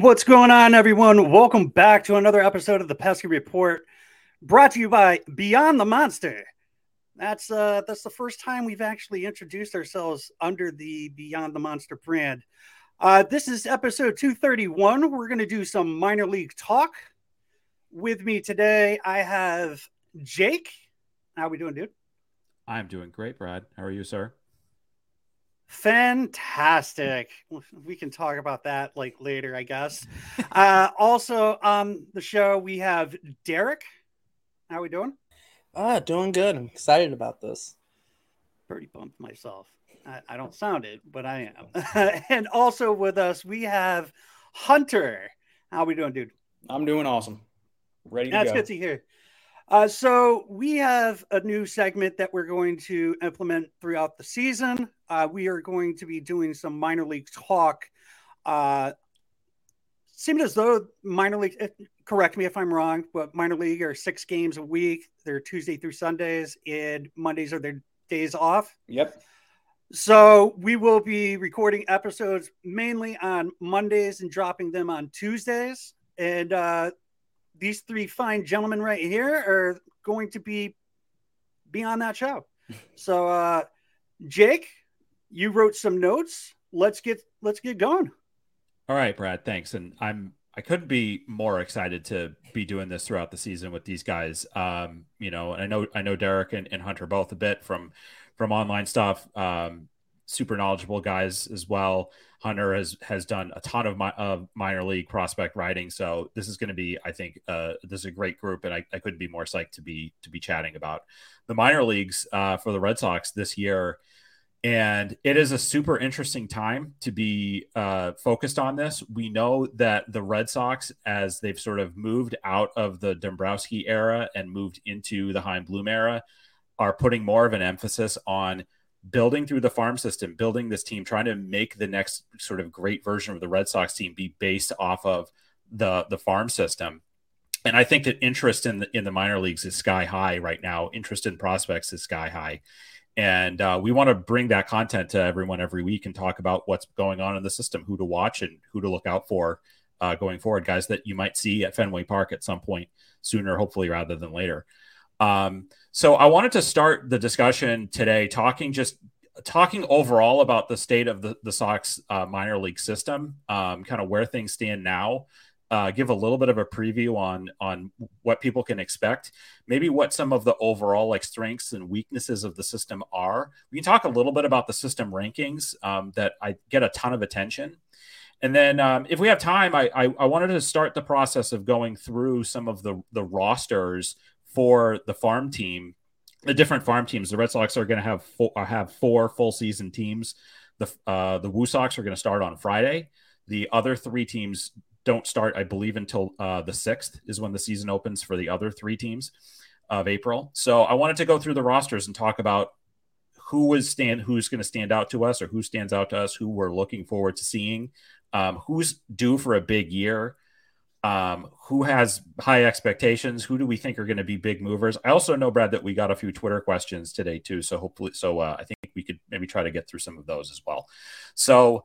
What's going on, everyone? Welcome back to another episode of the Pesky Report, brought to you by Beyond the Monster. That's the first time we've actually introduced ourselves under the Beyond the Monster brand. This is episode 231. We're going to do some minor league talk. With me today, I have Jake. How are we doing, dude? I'm doing great, Brad. How are you, sir? Fantastic. We can talk about that like later, I guess. Also on the show, we have Derek. How are we doing? Doing good. I'm excited about this. Pretty pumped myself. I don't sound it, but I am. And also with us, we have Hunter. How are we doing, dude? I'm doing awesome. Ready to go. That's good to hear. So we have a new segment that we're going to implement throughout the season. We are going to be doing some minor league talk. Seemed as though minor league, correct me if I'm wrong, but minor league are 6 games a week. They're Tuesday through Sundays, and Mondays are their days off. Yep. So we will be recording episodes mainly on Mondays and dropping them on Tuesdays. And these 3 fine gentlemen right here are going to be on that show. So, Jake, you wrote some notes. Let's get going. All right, Brad. Thanks. And I couldn't be more excited to be doing this throughout the season with these guys. I know Derek and Hunter both a bit from online stuff. Super knowledgeable guys as well. Hunter has done a ton of minor league prospect writing, so this is going to be, I think, this is a great group, and I couldn't be more psyched to be chatting about the minor leagues for the Red Sox this year. And it is a super interesting time to be focused on this. We know that the Red Sox, as they've sort of moved out of the Dombrowski era and moved into the Heim Bloom era, are putting more of an emphasis on building through the farm system, building this team, trying to make the next sort of great version of the Red Sox team be based off of the farm system. And I think that interest in the minor leagues is sky high right now. Interest in prospects is sky high. And we want to bring that content to everyone every week and talk about what's going on in the system, who to watch and who to look out for going forward, guys that you might see at Fenway Park at some point sooner, hopefully, rather than later. So I wanted to start the discussion today talking overall about the state of the Sox minor league system, kind of where things stand now, give a little bit of a preview on what people can expect, maybe what some of the overall strengths and weaknesses of the system are. We can talk a little bit about the system rankings that I get a ton of attention. And then if we have time, I wanted to start the process of going through some of the rosters for the farm team, the different farm teams. The Red Sox are going to have 4 full season teams. The Woo Sox are going to start on Friday. The other 3 teams don't start, I believe, until the 6th is when the season opens for the other 3 teams of April. So I wanted to go through the rosters and talk about who's going to stand out to us, or who stands out to us, who we're looking forward to seeing, who's due for a big year, who has high expectations, who do we think are going to be big movers. I also know, Brad, that we got a few Twitter questions today too. So hopefully, I think we could maybe try to get through some of those as well. So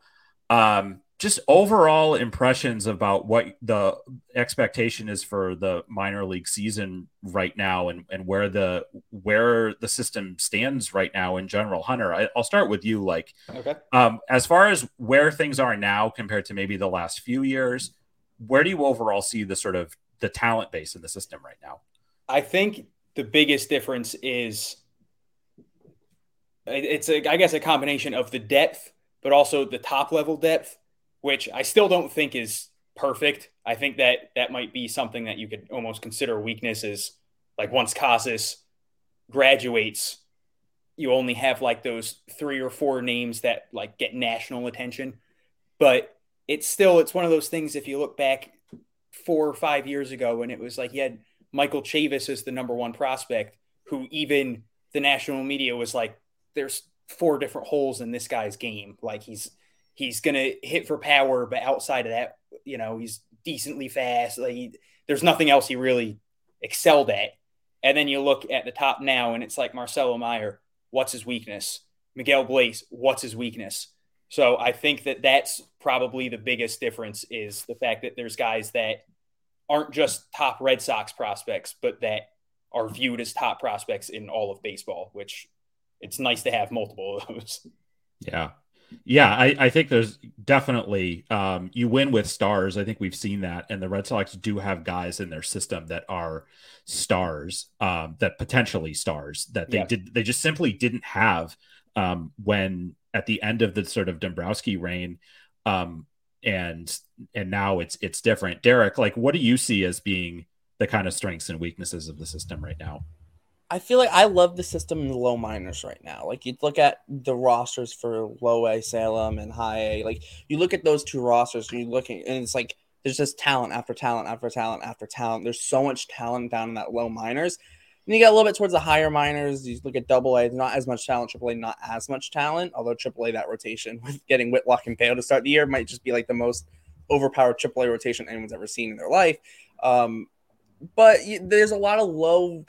just overall impressions about what the expectation is for the minor league season right now, and where the system stands right now in general. Hunter, I'll start with you. Okay. As far as where things are now compared to maybe the last few years, where do you overall see the sort of the talent base in the system right now? I think the biggest difference is it's a combination of the depth, but also the top level depth, which I still don't think is perfect. I think that might be something that you could almost consider weaknesses. Like once Casas graduates, you only have those 3 or 4 names that get national attention, but it's one of those things. If you look back 4 or 5 years ago, when it was you had Michael Chavis as the number 1 prospect, who even the national media was there's 4 different holes in this guy's game. He's going to hit for power, but outside of that, he's decently fast. There's nothing else he really excelled at. And then you look at the top now, and it's Marcelo Mayer, what's his weakness? Miguel Bleis, what's his weakness? So I think that's probably the biggest difference is the fact that there's guys that aren't just top Red Sox prospects, but that are viewed as top prospects in all of baseball, which it's nice to have multiple of those. Yeah. Yeah. I think there's definitely you win with stars. I think we've seen that. And the Red Sox do have guys in their system that are stars, that potentially stars that they did. They just simply didn't have when at the end of the sort of Dombrowski reign. And now it's different. Derek, like, what do you see as being the kind of strengths and weaknesses of the system right now? I feel like I love the system in the low minors right now. Like, you look at the rosters for low A Salem and high A. Like, you look at those two rosters and you look at, and it's like there's just talent after talent after talent after talent. There's so much talent down in that low minors. And you get a little bit towards the higher minors. You look at double A, not as much talent. Triple A, not as much talent. Although triple A, that rotation with getting Whitlock and Bayo to start the year might just be like the most overpowered triple A rotation anyone's ever seen in their life. But there's a lot of low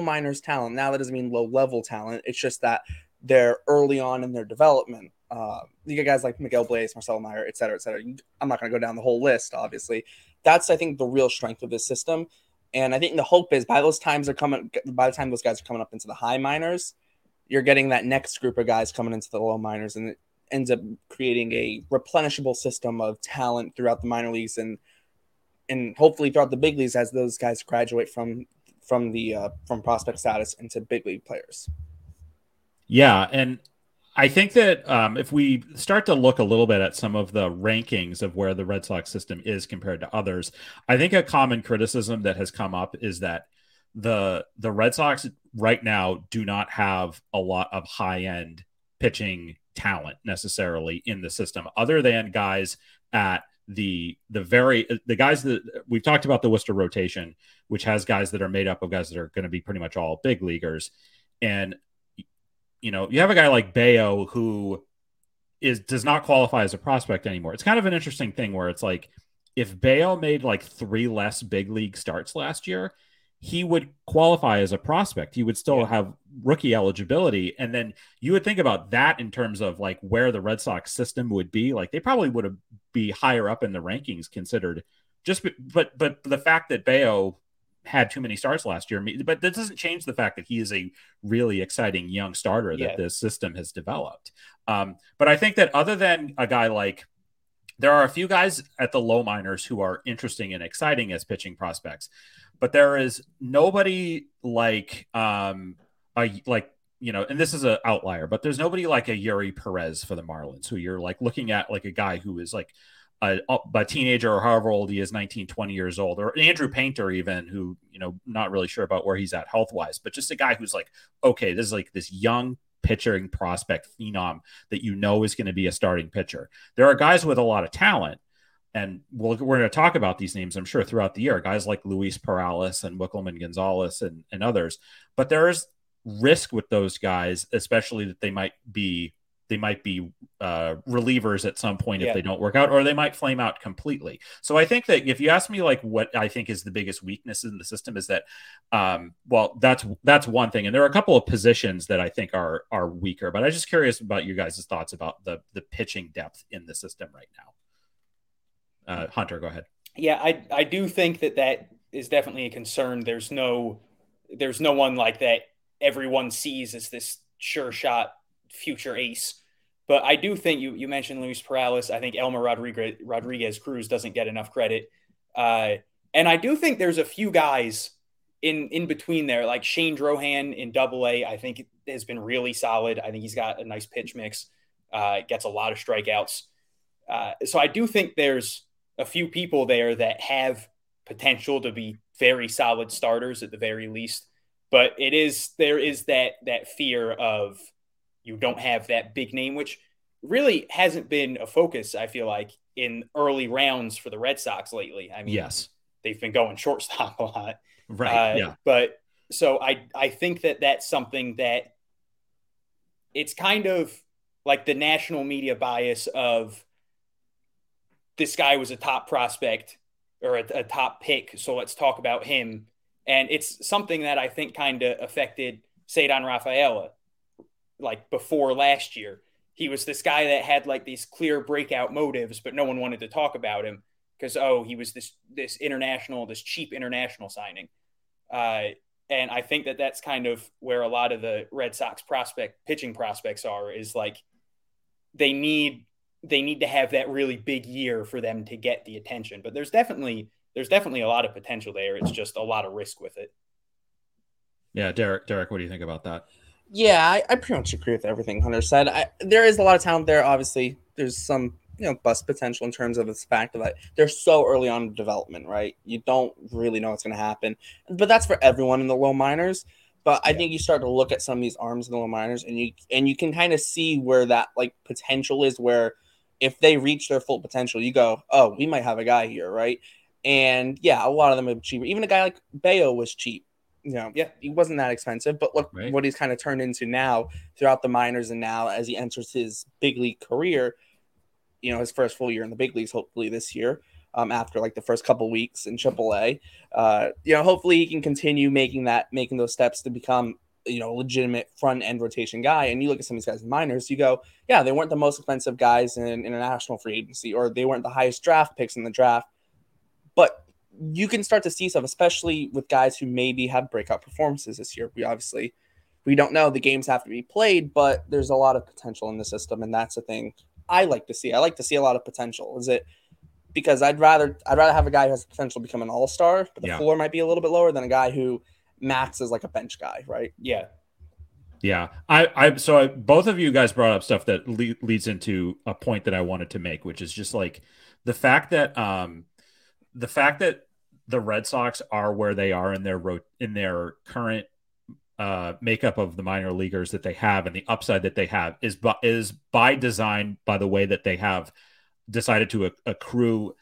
minors talent. Now that doesn't mean low level talent. It's just that they're early on in their development. You get guys like Miguel Bleis, Marcelo Mayer, et cetera, et cetera. I'm not going to go down the whole list, obviously. That's, I think, the real strength of this system. And I think the hope is by the time those guys are coming up into the high minors, you're getting that next group of guys coming into the low minors, and it ends up creating a replenishable system of talent throughout the minor leagues and hopefully throughout the big leagues as those guys graduate from prospect status into big league players. Yeah. And I think that if we start to look a little bit at some of the rankings of where the Red Sox system is compared to others, I think a common criticism that has come up is that the Red Sox right now do not have a lot of high end pitching talent necessarily in the system, other than guys at the guys that we've talked about, the Worcester rotation, which has guys that are made up of guys that are going to be pretty much all big leaguers. And, you know, you have a guy like Bayo who does not qualify as a prospect anymore. It's kind of an interesting thing where it's like, if Bayo made like 3 less big league starts last year, he would qualify as a prospect. He would still have rookie eligibility. And then you would think about that in terms of like where the Red Sox system would be. Like, they probably would be higher up in the rankings considered just, but the fact that Bayo had too many starts last year, but that doesn't change the fact that he is a really exciting young starter that this system has developed. But I think that other than a guy like, there are a few guys at the low minors who are interesting and exciting as pitching prospects, but there is nobody like and this is an outlier, but there's nobody like a Yuri Perez for the Marlins, who you're like looking at like a guy who is like a teenager or however old he is, 19, 20 years old, or Andrew Painter even, who, you know, not really sure about where he's at health wise, but just a guy who's like, okay, this is like this young pitching prospect phenom that you know is going to be a starting pitcher. There are guys with a lot of talent, and we're going to talk about these names, I'm sure, throughout the year, guys like Luis Perales and Wickelman Gonzalez and others. But there is risk with those guys, especially that they might be relievers at some point if they don't work out, or they might flame out completely. So I think that if you ask me, like, what I think is the biggest weakness in the system is that, that's one thing. And there are a couple of positions that I think are weaker, but I'm just curious about you guys' thoughts about the pitching depth in the system right now. Hunter, go ahead. Yeah, I do think that is definitely a concern. There's no one like that everyone sees as this sure shot future ace. But I do think you mentioned Luis Perales. I think Elmer Rodriguez Cruz doesn't get enough credit. And I do think there's a few guys in between there, like Shane Drohan in Double-A, I think has been really solid. I think he's got a nice pitch mix, gets a lot of strikeouts. So I do think there's a few people there that have potential to be very solid starters at the very least. But there is that fear of, you don't have that big name, which really hasn't been a focus, I feel like, in early rounds for the Red Sox lately. I mean, yes, they've been going shortstop a lot. Right, yeah. But so I think that that's something that it's kind of like the national media bias of this guy was a top prospect or a top pick, so let's talk about him. And it's something that I think kind of affected Ceddanne Rafaela. Like before last year, he was this guy that had like these clear breakout motives, but no one wanted to talk about him because, oh, he was this cheap international signing. And I think that that's kind of where a lot of the Red Sox pitching prospects are, is like they need to have that really big year for them to get the attention. But there's definitely a lot of potential there. It's just a lot of risk with it. Yeah, Derek, what do you think about that? Yeah, I pretty much agree with everything Hunter said. There is a lot of talent there. Obviously, there's some bust potential in terms of the fact that they're so early on in development, right? You don't really know what's going to happen. But that's for everyone in the low minors. But I think you start to look at some of these arms in the low minors, and you can kind of see where that like potential is, where if they reach their full potential, you go, oh, we might have a guy here, right? And yeah, a lot of them are cheaper. Even a guy like Bayo was cheap. He wasn't that expensive, but look what he's kind of turned into now throughout the minors, and now as he enters his big league career, his first full year in the big leagues, hopefully this year, after like the first couple weeks in AAA, hopefully he can continue making those steps to become, a legitimate front end rotation guy. And you look at some of these guys in minors, you go, yeah, they weren't the most expensive guys in international free agency, or they weren't the highest draft picks in the draft, but you can start to see some, especially with guys who maybe have breakout performances this year. We don't know. The games have to be played, but there's a lot of potential in the system, and that's the thing I like to see. I like to see a lot of potential. Is it because I'd rather have a guy who has the potential to become an all-star, but the floor might be a little bit lower than a guy who max is like a bench guy, right? Yeah. Yeah. So both of you guys brought up stuff that leads into a point that I wanted to make, which is just like the fact that the Red Sox are where they are in their current makeup of the minor leaguers that they have, and the upside that they have is by design, by the way that they have decided to accrue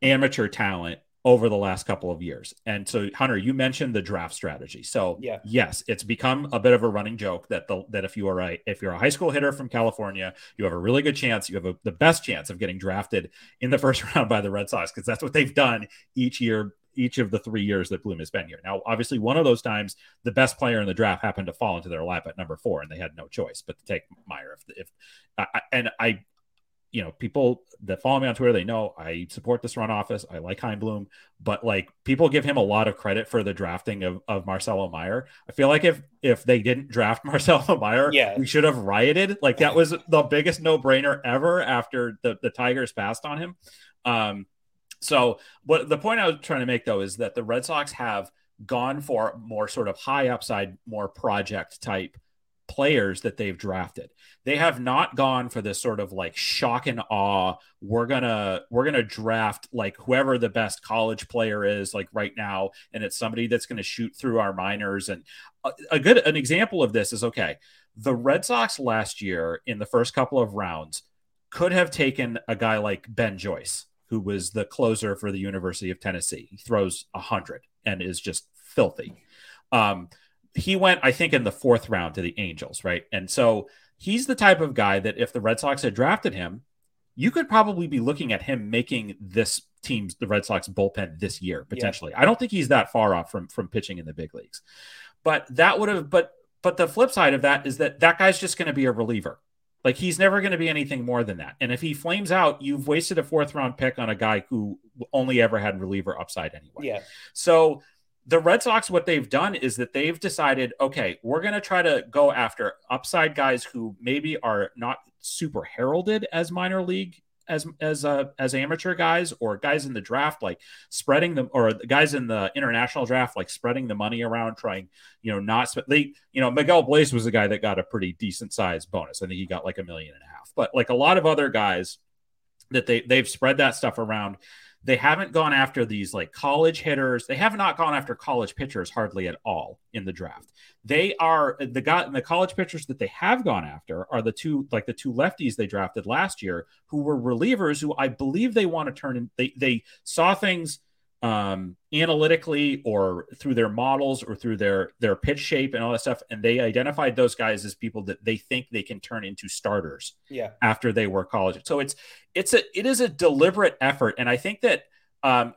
amateur talent over the last couple of years. And so, Hunter, you mentioned the draft strategy. So yes, it's become a bit of a running joke that if you're a high school hitter from California, you have a really good chance. You have the best chance of getting drafted in the first round by the Red Sox, because that's what they've done each year, each of the 3 years that Bloom has been here. Now, obviously, one of those times, the best player in the draft happened to fall into their lap at number 4, and they had no choice but to take Mayer. People that follow me on Twitter, they know I support this front office. I like Heim Bloom, but like people give him a lot of credit for the drafting of Marcelo Mayer. I feel like if they didn't draft Marcelo Mayer, we should have rioted. Like that was the biggest no-brainer ever after the Tigers passed on him. So what the point I was trying to make though is that the Red Sox have gone for more sort of high upside, more project type players that they've drafted. They have not gone for this sort of like shock and awe. We're gonna draft like whoever the best college player is like right now, and it's somebody that's going to shoot through our minors. And an example of this is the Red Sox last year in the first couple of rounds could have taken a guy like Ben Joyce, who was the closer for the University of Tennessee. He throws 100 and is just filthy. He went, I think, in the 4th round to the Angels, right? And so he's the type of guy that if the Red Sox had drafted him, you could probably be looking at him making this team's, the Red Sox bullpen this year, potentially. Yeah. I don't think he's that far off from pitching in the big leagues. But that would have, but the flip side of that is that guy's just going to be a reliever. Like he's never going to be anything more than that. And if he flames out, you've wasted a 4th round pick on a guy who only ever had reliever upside anyway. Yeah. So the Red Sox, what they've done is that they've decided, we're going to try to go after upside guys who maybe are not super heralded as minor league, as amateur guys, or guys in the draft, like spreading them, or guys in the international draft, like spreading the money around, trying, Miguel Bleis was a guy that got a pretty decent sized bonus. I think he got like $1.5 million, but like a lot of other guys that they've spread that stuff around. They haven't gone after these like college hitters. They have not gone after college pitchers hardly at all in the draft. They are the college pitchers that they have gone after are the two lefties they drafted last year, who were relievers, who I believe they want to turn in. They saw things analytically or through their models or through their pitch shape and all that stuff. And they identified those guys as people that they think they can turn into starters after they were college. So it is a deliberate effort. And I think that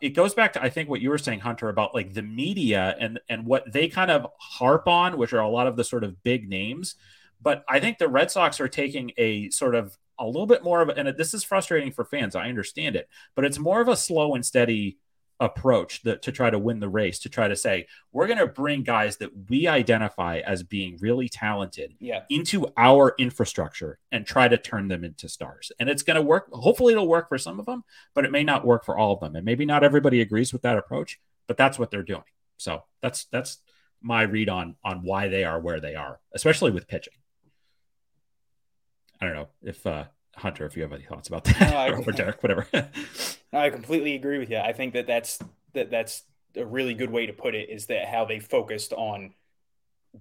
it goes back to, I think what you were saying, Hunter, about like the media and what they kind of harp on, which are a lot of the sort of big names. But I think the Red Sox are taking a sort of a little bit more of a, and this is frustrating for fans, I understand it, but it's more of a slow and steady approach that, to try to win the race, to try to say, we're going to bring guys that we identify as being really talented into our infrastructure and try to turn them into stars. And it's going to work. Hopefully it'll work for some of them, but it may not work for all of them. And maybe not everybody agrees with that approach, but that's what they're doing. So that's my read on why they are where they are, especially with pitching. I don't know if Hunter, if you have any thoughts about that, or Derek, whatever. No, I completely agree with you. I think that that's a really good way to put it, is that how they focused on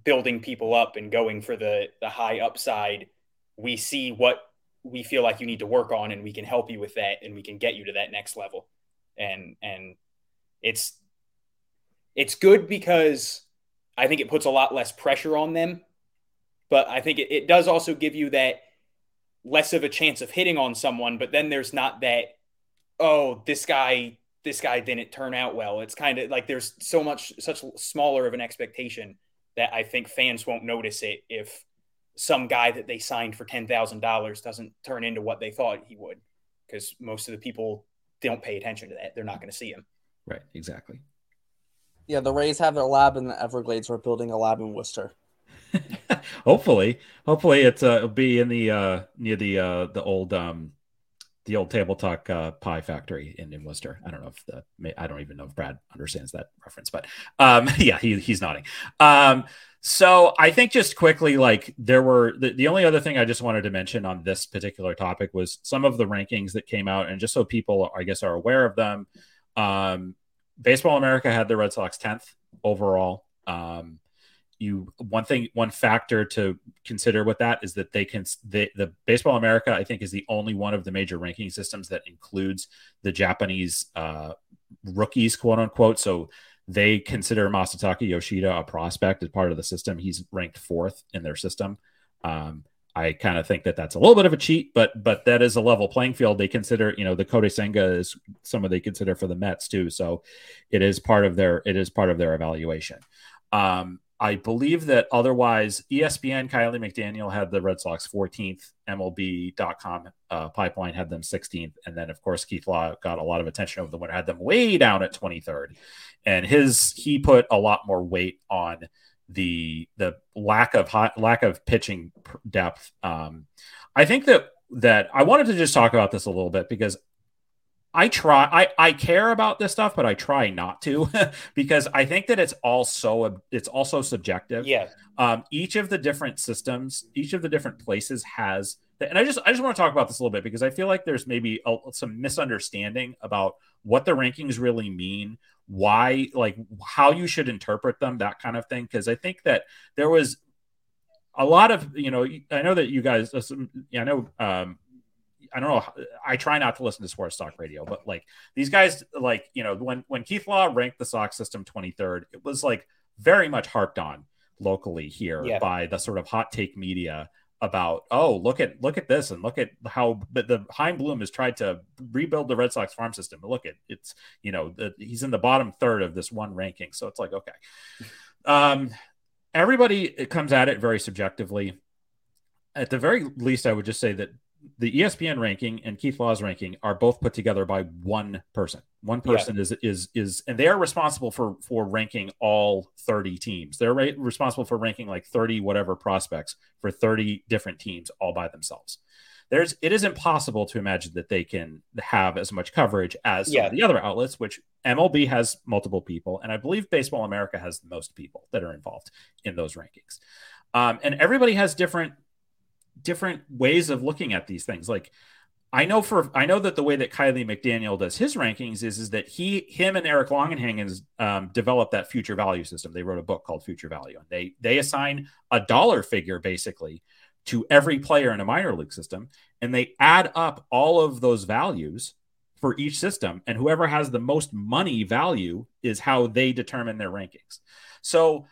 building people up and going for the high upside. We see what we feel like you need to work on, and we can help you with that, and we can get you to that next level. And it's good because I think it puts a lot less pressure on them. But I think it does also give you that less of a chance of hitting on someone, but then there's not that, oh, this guy didn't turn out well. It's kind of like there's so much, such smaller of an expectation that I think fans won't notice it if some guy that they signed for $10,000 doesn't turn into what they thought he would, because most of the people don't pay attention to that. They're not going to see him. Right, exactly. Yeah, the Rays have their lab in the Everglades. We're building a lab in Worcester. Hopefully it'll be in the near the old Table Talk pie factory in Worcester. I don't know if I don't even know if Brad understands that reference, but yeah, he's nodding. So I think just quickly, like there were the only other thing I just wanted to mention on this particular topic was some of the rankings that came out, and just so people, I guess, are aware of them. Baseball America had the Red Sox 10th overall. One factor to consider with that is that the Baseball America, I think, is the only one of the major ranking systems that includes the Japanese rookies, quote unquote. So they consider Masataka Yoshida a prospect as part of the system. He's ranked 4th in their system. I kind of think that that's a little bit of a cheat, but that is a level playing field. They consider, the Kode Senga is someone they consider for the Mets too. So it is part of their evaluation. I believe that otherwise, ESPN, Kylie McDaniel had the Red Sox 14th, MLB.com Pipeline had them 16th, and then, of course, Keith Law got a lot of attention over the winter, had them way down at 23rd, and he put a lot more weight on the lack of pitching depth. I think that I wanted to just talk about this a little bit because I care about this stuff, but I try not to because I think that it's also subjective. Yeah. Each of the different systems, each of the different places has, and I just want to talk about this a little bit because I feel like there's maybe some misunderstanding about what the rankings really mean, why, like how you should interpret them, that kind of thing. Because I think that there was a lot of, I know that you guys, I don't know. I try not to listen to sports talk radio, but like these guys, like, when Keith Law ranked the Sox system 23rd, it was like very much harped on locally here by the sort of hot take media about, oh, look at this and look at how, but the Heim Bloom has tried to rebuild the Red Sox farm system. Look at it's, he's in the bottom third of this one ranking. So it's like, okay. Everybody comes at it very subjectively. At the very least, I would just say that the ESPN ranking and Keith Law's ranking are both put together by one person. One person is, and they are responsible for ranking all 30 teams. They're responsible for ranking like 30 whatever prospects for 30 different teams all by themselves. It is impossible to imagine that they can have as much coverage as some of the other outlets, which MLB has multiple people, and I believe Baseball America has the most people that are involved in those rankings. And everybody has different ways of looking at these things. Like I know that the way that Kylie McDaniel does his rankings is that him and Eric Longenhagen developed that Future Value system. They wrote a book called Future Value, and they assign a dollar figure basically to every player in a minor league system. And they add up all of those values for each system. And whoever has the most money value is how they determine their rankings. So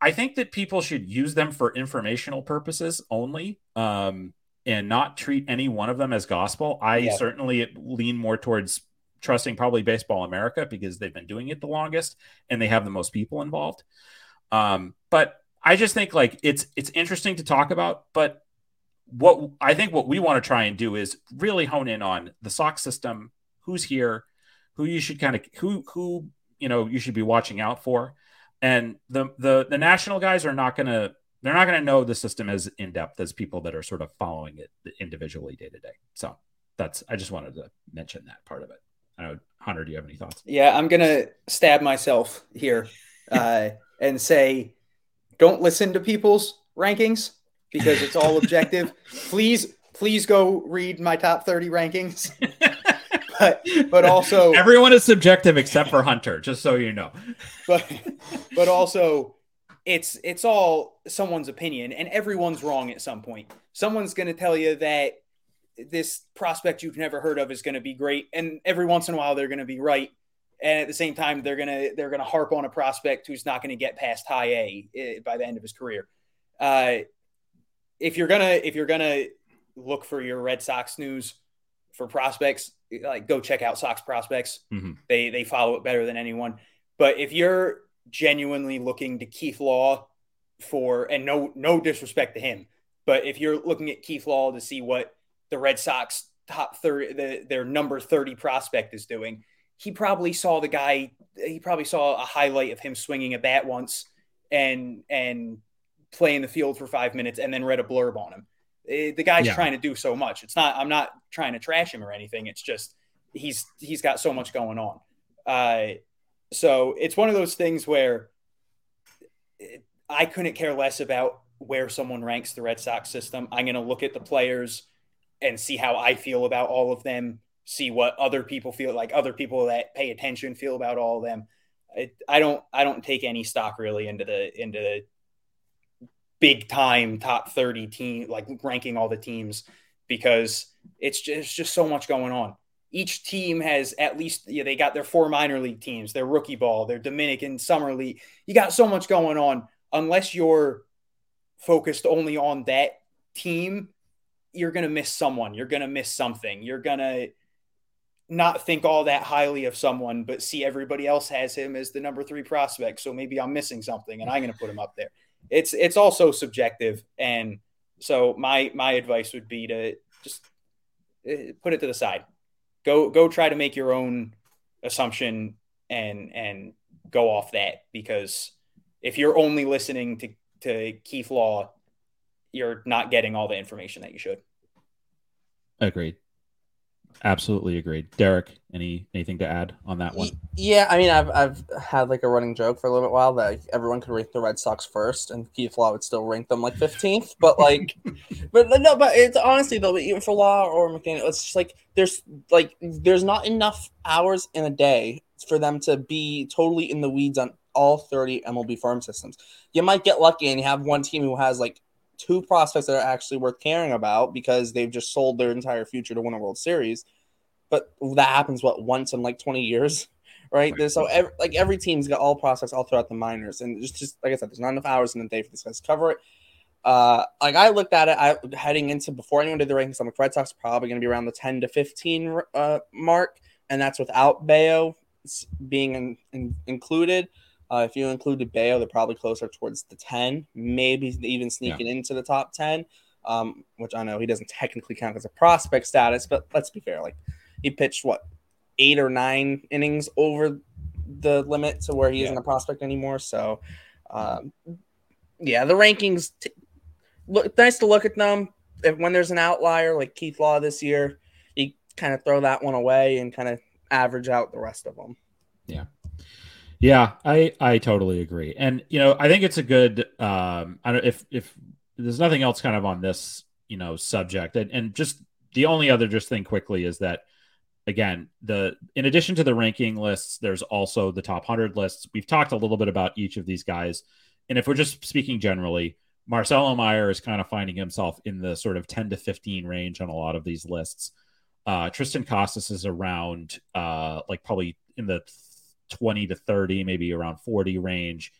I think that people should use them for informational purposes only, and not treat any one of them as gospel. I certainly lean more towards trusting probably Baseball America because they've been doing it the longest and they have the most people involved. But I just think like it's interesting to talk about, but what I think what we want to try and do is really hone in on the Sox system, who's here, who you should kind of who you know you should be watching out for, and the national guys are not gonna know the system as in depth as people that are sort of following it individually day to day. So that's I just wanted to mention that part of it. I don't know, Hunter, do you have any thoughts? Yeah, I'm gonna stab myself here and say, don't listen to people's rankings because it's all objective. Please go read my top 30 rankings. But also everyone is subjective except for Hunter, just so you know. But also it's all someone's opinion and everyone's wrong at some point. Someone's gonna tell you that this prospect you've never heard of is going to be great. And every once in a while they're going to be right. And at the same time, they're going to harp on a prospect who's not going to get past high A by the end of his career. If you're going to look for your Red Sox news for prospects, like go check out Sox Prospects. Mm-hmm. They follow it better than anyone. But if you're genuinely looking to Keith Law for, and no disrespect to him, but if you're looking at Keith Law to see what the Red Sox top 30, their number 30 prospect is doing, he probably saw a highlight of him swinging a bat once and playing the field for 5 minutes and then read a blurb on him. The guy's trying to do so much. It's not, I'm not trying to trash him or anything. It's just, he's got so much going on. So it's one of those things where I couldn't care less about where someone ranks the Red Sox system. I'm going to look at the players and see how I feel about all of them, see what other people feel like, other people that pay attention feel about all of them. I don't take any stock really into the big time top 30 team, like ranking all the teams, because it's just so much going on. Each team has at least, they got their 4 minor league teams, their rookie ball, their Dominican summer league. You got so much going on. Unless you're focused only on that team, you're going to miss someone. You're going to miss something. You're going to not think all that highly of someone, but see everybody else has him as the number 3 prospect. So maybe I'm missing something and I'm going to put him up there. It's also subjective. And so my advice would be to just put it to the side, go try to make your own assumption and go off that, because if you're only listening to Keith Law, you're not getting all the information that you should. Agreed. Absolutely agreed. Derek, anything to add on that one? Yeah, I mean, I've had like a running joke for a little bit while that everyone could rank the Red Sox first, and Keith Law would still rank them like 15th. But like, but it's honestly though, even for Law or McDaniel, it's just like there's not enough hours in a day for them to be totally in the weeds on all 30 MLB farm systems. You might get lucky and you have one team who has like 2 prospects that are actually worth caring about because they've just sold their entire future to win a World Series. But that happens, once in like 20 years, right? There's so every team's got all prospects all throughout the minors. And it's just, like I said, there's not enough hours in the day for this guys to cover it. I looked at it, heading into before anyone did the rankings, I'm like, Red Sox probably going to be around the 10 to 15 mark. And that's without Bayo being included. If you included Bayo, they're probably closer towards the 10, maybe even sneaking into the top 10, which I know he doesn't technically count as a prospect status, but let's be fair. Like, he pitched, 8 or 9 innings over the limit to where he isn't a prospect anymore. So, the rankings, nice to look at them. If, when there's an outlier like Keith Law this year, you kind of throw that one away and kind of average out the rest of them. Yeah. Yeah, I totally agree. And, I think it's a good, I don't if there's nothing else kind of on this, subject, and just the only other thing quickly is that, again, in addition to the ranking lists, there's also the top 100 lists. We've talked a little bit about each of these guys. And if we're just speaking generally, Marcelo Mayer is kind of finding himself in the sort of 10 to 15 range on a lot of these lists. Christian Koss is around, probably in the 20 to 30, maybe around 40 range.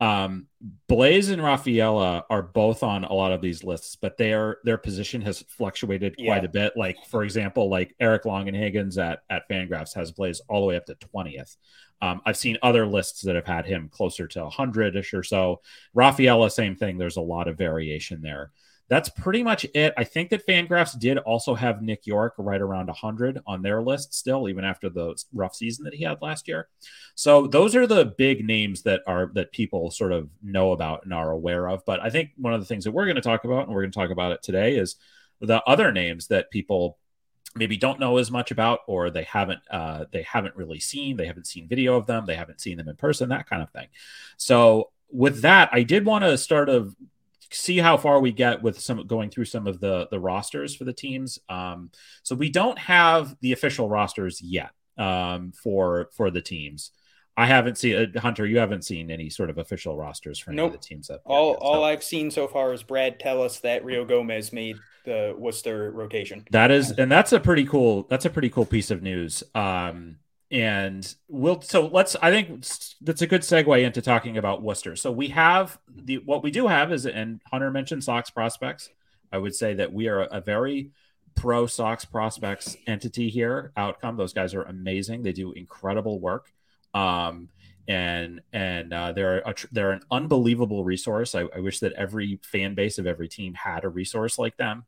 Bleis and Rafaela are both on a lot of these lists, but their position has fluctuated quite a bit. Like, for example, like Eric Longenhagen's at Fangraphs has Bleis all the way up to 20th. I've seen other lists that have had him closer to 100-ish or so. Rafaela, same thing. There's a lot of variation there. That's pretty much it. I think that Fangraphs did also have Nick York right around 100 on their list still, even after the rough season that he had last year. So those are the big names that people sort of know about and are aware of. But I think one of the things that we're going to talk about, and we're going to talk about it today, is the other names that people maybe don't know as much about, or they haven't seen video of them, they haven't seen them in person, that kind of thing. So with that, I did want to start see how far we get with going through some of the rosters for the teams. So we don't have the official rosters yet for the teams. I haven't seen, Hunter, you haven't seen any sort of official rosters for any of the teams. All I've seen so far is Brad tell us that Rio Gomez made the Worcester rotation. That's a pretty cool piece of news. I think that's a good segue into talking about Worcester. So we have what we do have is, and Hunter mentioned Sox prospects. I would say that we are a very pro Sox prospects entity here. Outcome. Those guys are amazing. They do incredible work. They're an unbelievable resource. I wish that every fan base of every team had a resource like them.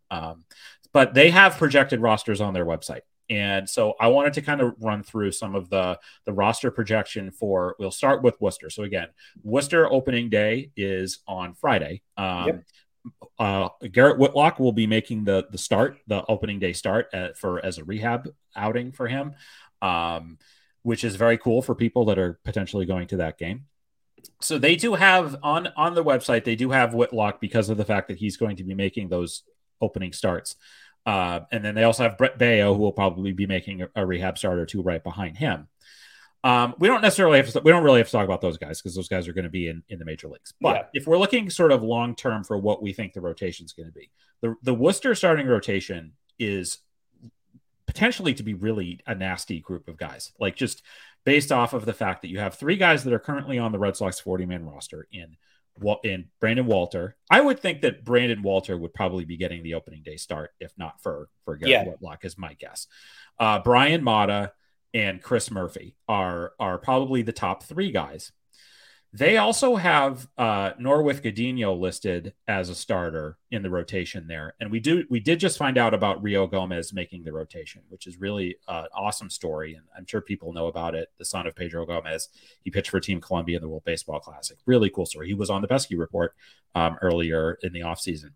But they have projected rosters on their website. And so I wanted to kind of run through some of the roster projection we'll start with Worcester. So again, Worcester opening day is on Friday. Garrett Whitlock will be making the opening day start as a rehab outing for him, which is very cool for people that are potentially going to that game. So they do have on the website, they do have Whitlock because of the fact that he's going to be making those opening starts. And then they also have Brett Bayo, who will probably be making a rehab start or two right behind him. We don't really have to talk about those guys because those guys are going to be in the major leagues. But if we're looking sort of long term for what we think the rotation is going to be, the Worcester starting rotation is potentially to be really a nasty group of guys. Like, just based off of the fact that you have three guys that are currently on the Red Sox 40-man roster in Brandon Walter. I would think that Brandon Walter would probably be getting the opening day start, if not for Garrett Whitlock, is my guess. Bryan Mata and Chris Murphy are probably the top three guys. They also have Norwith Ceddanne listed as a starter in the rotation there, and we did just find out about Rio Gomez making the rotation, which is really an awesome story, and I'm sure people know about it. The son of Pedro Gomez, he pitched for Team Colombia in the World Baseball Classic. Really cool story. He was on the Pesky Report earlier in the offseason.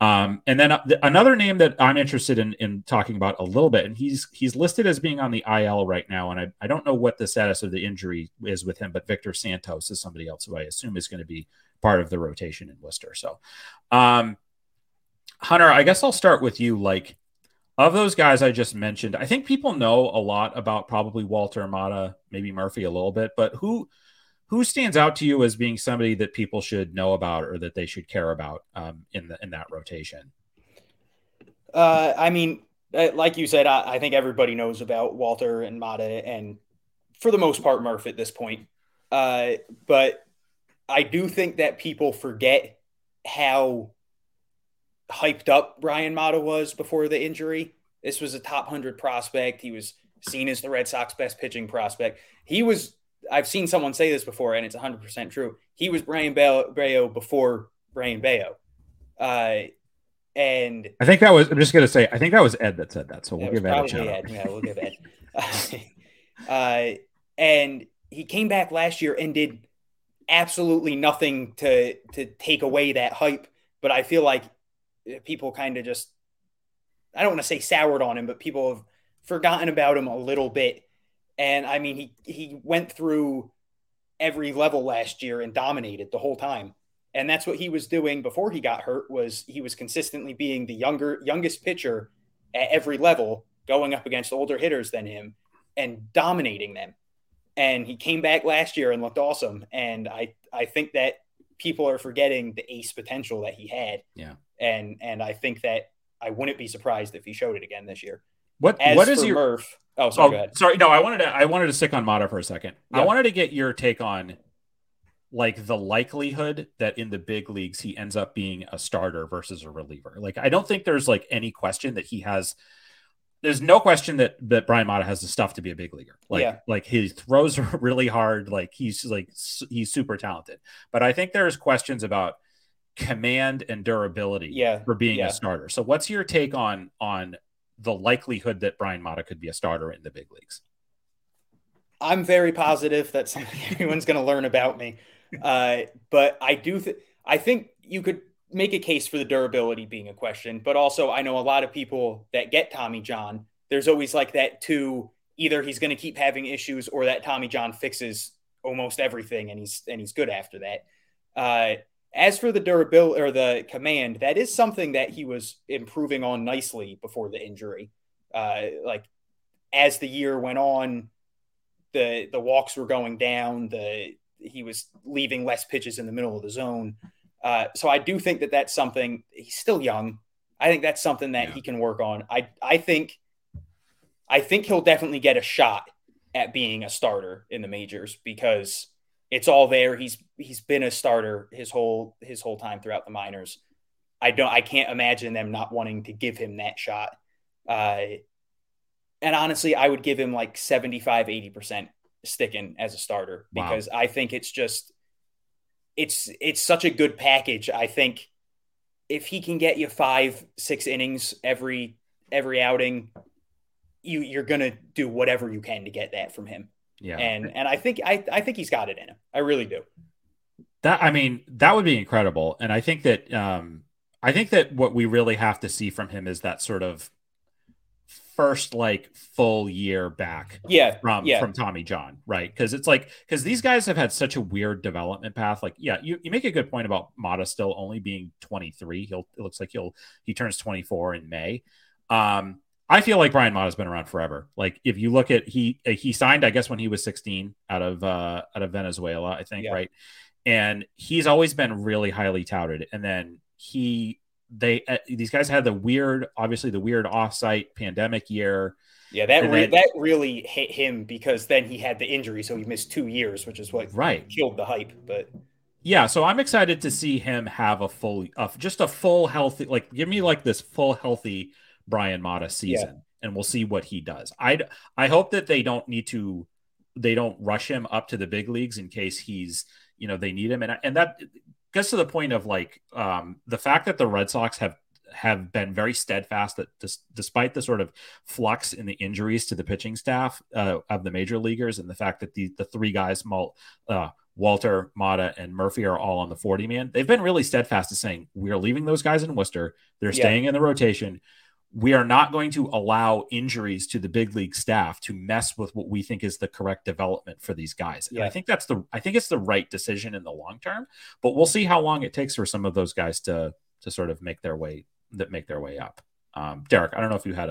And then another name that I'm interested in talking about a little bit, and he's listed as being on the IL right now, and I don't know what the status of the injury is with him, but Victor Santos is somebody else who I assume is going to be part of the rotation in Worcester. So, Hunter, I guess I'll start with you. Like, of those guys I just mentioned, I think people know a lot about probably Walter, Mata, maybe Murphy a little bit, but who stands out to you as being somebody that people should know about or that they should care about in that rotation? I mean, like you said, I think everybody knows about Walter and Mata and, for the most part, Murph at this point. But I do think that people forget how hyped up Bryan Mata was before the injury. This was a top 100 prospect. He was seen as the Red Sox best pitching prospect. I've seen someone say this before, and it's 100% true. He was Bryan Bayo before Bryan Bayo. And I think I think that was Ed that said that. So we'll give Ed a shout out. Yeah, we'll give Ed. And he came back last year and did absolutely nothing to take away that hype. But I feel like people kind of just, I don't want to say soured on him, but people have forgotten about him a little bit. And I mean, he went through every level last year and dominated the whole time. And that's what he was doing before he got hurt, was he was consistently being the youngest pitcher at every level, going up against older hitters than him and dominating them. And he came back last year and looked awesome. And I think that people are forgetting the ace potential that he had. Yeah. And I think that I wouldn't be surprised if he showed it again this year. What is your Murph? Oh, sorry. Go ahead. Sorry. No, I wanted to stick on Mata for a second. Yeah. I wanted to get your take on like the likelihood that in the big leagues he ends up being a starter versus a reliever. Like, I don't think there's like any question that he has. There's no question that Bryan Mata has the stuff to be a big leaguer. Like, yeah. Like he throws really hard. Like he's super talented, but I think there's questions about command and durability for being a starter. So what's your take on the likelihood that Bryan Mata could be a starter in the big leagues? I'm very positive that something everyone's going to learn about me. But I do I think you could make a case for the durability being a question, but also I know a lot of people that get Tommy John. There's always like that too, either he's going to keep having issues or that Tommy John fixes almost everything and he's good after that. As for the durability or the command, that is something that he was improving on nicely before the injury. Like as the year went on, the walks were going down, he was leaving less pitches in the middle of the zone. So I do think that that's something. He's still young. I think that's something that he can work on. I think he'll definitely get a shot at being a starter in the majors because it's all there. He's been a starter his whole time throughout the minors. I can't imagine them not wanting to give him that shot. And honestly, I would give him like 75, 80%. Sticking as a starter because I think it's just it's such a good package. I think if he can get you 5-6 innings every outing, you're gonna do whatever you can to get that from him. Yeah, and I think he's got it in him. I really do. That would be incredible. And I think that what we really have to see from him is that sort of first like full year back from Tommy John, right? Because it's like, because these guys have had such a weird development path. Like, you make a good point about Mata still only being 23. It looks like he turns 24 in May. I feel like Bryan Mata's been around forever. Like if you look at, he signed, I guess when he was 16 out of Venezuela, I think. Yeah. Right. And he's always been really highly touted. And then these guys had the weird off-site pandemic year. Yeah, that really hit him because then he had the injury, so he missed 2 years, which is what killed the hype. But yeah, so I'm excited to see him have a full healthy, like give me like this full healthy Bryan Mata season, and we'll see what he does. I hope that they don't rush him up to the big leagues in case he's, you know, they need him, and that gets to the point of like the fact that the Red Sox have been very steadfast that despite the sort of flux in the injuries to the pitching staff of the major leaguers, and the fact that the three guys, Walter, Mata, and Murphy, are all on the 40-man, they've been really steadfast to saying, we're leaving those guys in Worcester. They're staying in the rotation. We are not going to allow injuries to the big league staff to mess with what we think is the correct development for these guys. And I think it's the right decision in the long term, but we'll see how long it takes for some of those guys to sort of make their way up. Derek, I don't know if you had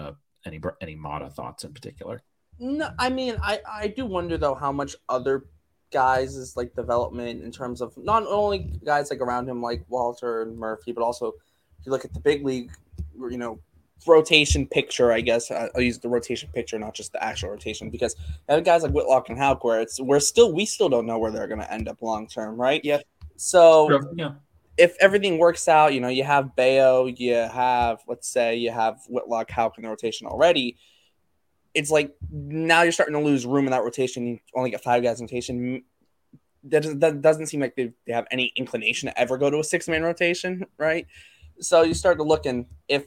any Mata thoughts in particular. No, I mean, I do wonder though, how much other guys is like development in terms of not only guys like around him, like Walter and Murphy, but also if you look at the big league, you know, rotation picture, I guess. I'll use the rotation picture, not just the actual rotation, because other guys like Whitlock and Houck, where we still don't know where they're going to end up long term, right? Yeah. So if everything works out, you know, you have Bayo, let's say you have Whitlock, Houck in the rotation already. It's like now you're starting to lose room in that rotation. You only get 5 guys in rotation. That doesn't seem like they have any inclination to ever go to a 6-man rotation, right? So you start to look, and if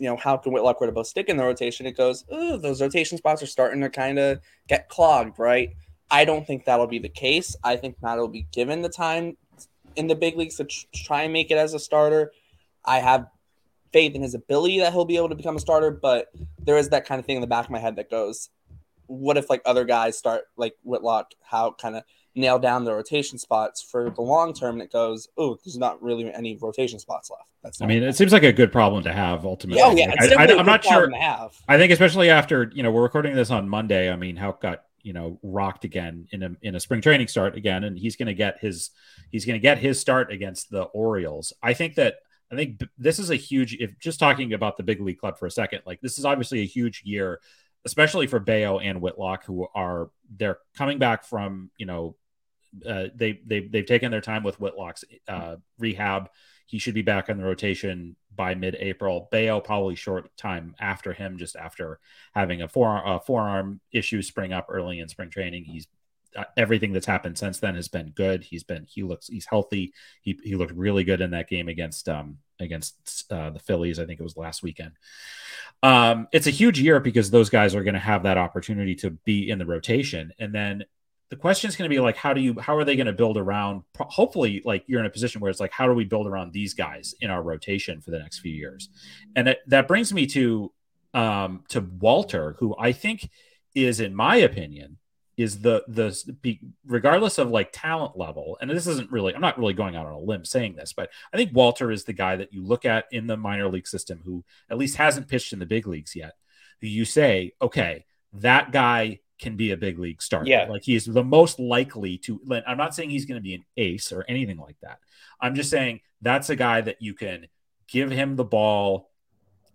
you know, Houck and Whitlock were to both stick in the rotation, it goes, oh, those rotation spots are starting to kind of get clogged, right? I don't think that'll be the case. I think Mata will be given the time in the big leagues to try and make it as a starter. I have faith in his ability that he'll be able to become a starter, but there is that kind of thing in the back of my head that goes, what if like other guys start like Whitlock, Houck, kind of nail down the rotation spots for the long term, and it goes, oh, there's not really any rotation spots left. It seems like a good problem to have ultimately. Oh, yeah. I'm not sure. I think especially after, you know, we're recording this on Monday. I mean, Houck got, you know, rocked again in a spring training start again, and he's going to get his start against the Orioles. I think this is a huge, if just talking about the big league club for a second, like this is obviously a huge year, especially for Bayo and Whitlock, who are, they're coming back from, you know, they've taken their time with Whitlock's rehab. He should be back in the rotation by mid-April. Bayo probably short time after him, just after having a forearm issue spring up early in spring training. He's everything that's happened since then has been good. He's healthy. He looked really good in that game against the Phillies. I think it was last weekend. It's a huge year because those guys are going to have that opportunity to be in the rotation. And then the question is going to be like, how are they going to build around? Hopefully, like, you're in a position where it's like, how do we build around these guys in our rotation for the next few years? And that brings me to Walter, who I think is, in my opinion, is the regardless of like talent level, and this isn't really, I'm not really going out on a limb saying this, but I think Walter is the guy that you look at in the minor league system who at least hasn't pitched in the big leagues yet, who you say, okay, that guy can be a big league starter. Yeah. Like, he is the most likely to, I'm not saying he's going to be an ace or anything like that. I'm just saying that's a guy that you can give him the ball,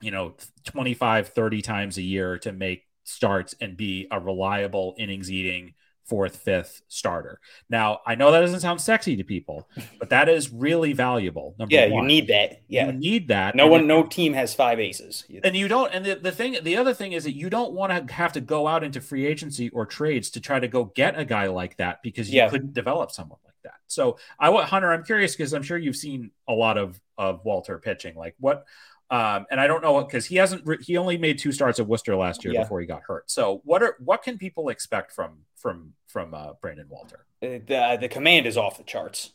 25, 30 times a year to make starts and be a reliable innings eating fourth, fifth starter. Now, I know that doesn't sound sexy to people, but that is really valuable. Number one. You need that. Yeah. You need that. No team has five aces. And you don't. And the other thing is that you don't want to have to go out into free agency or trades to try to go get a guy like that, because you couldn't develop someone like that. So Hunter, I'm curious, because I'm sure you've seen a lot of Walter pitching, like what, and I don't know what, because he only made 2 starts at Worcester last year before he got hurt. So what can people expect from Brandon Walter? The command is off the charts.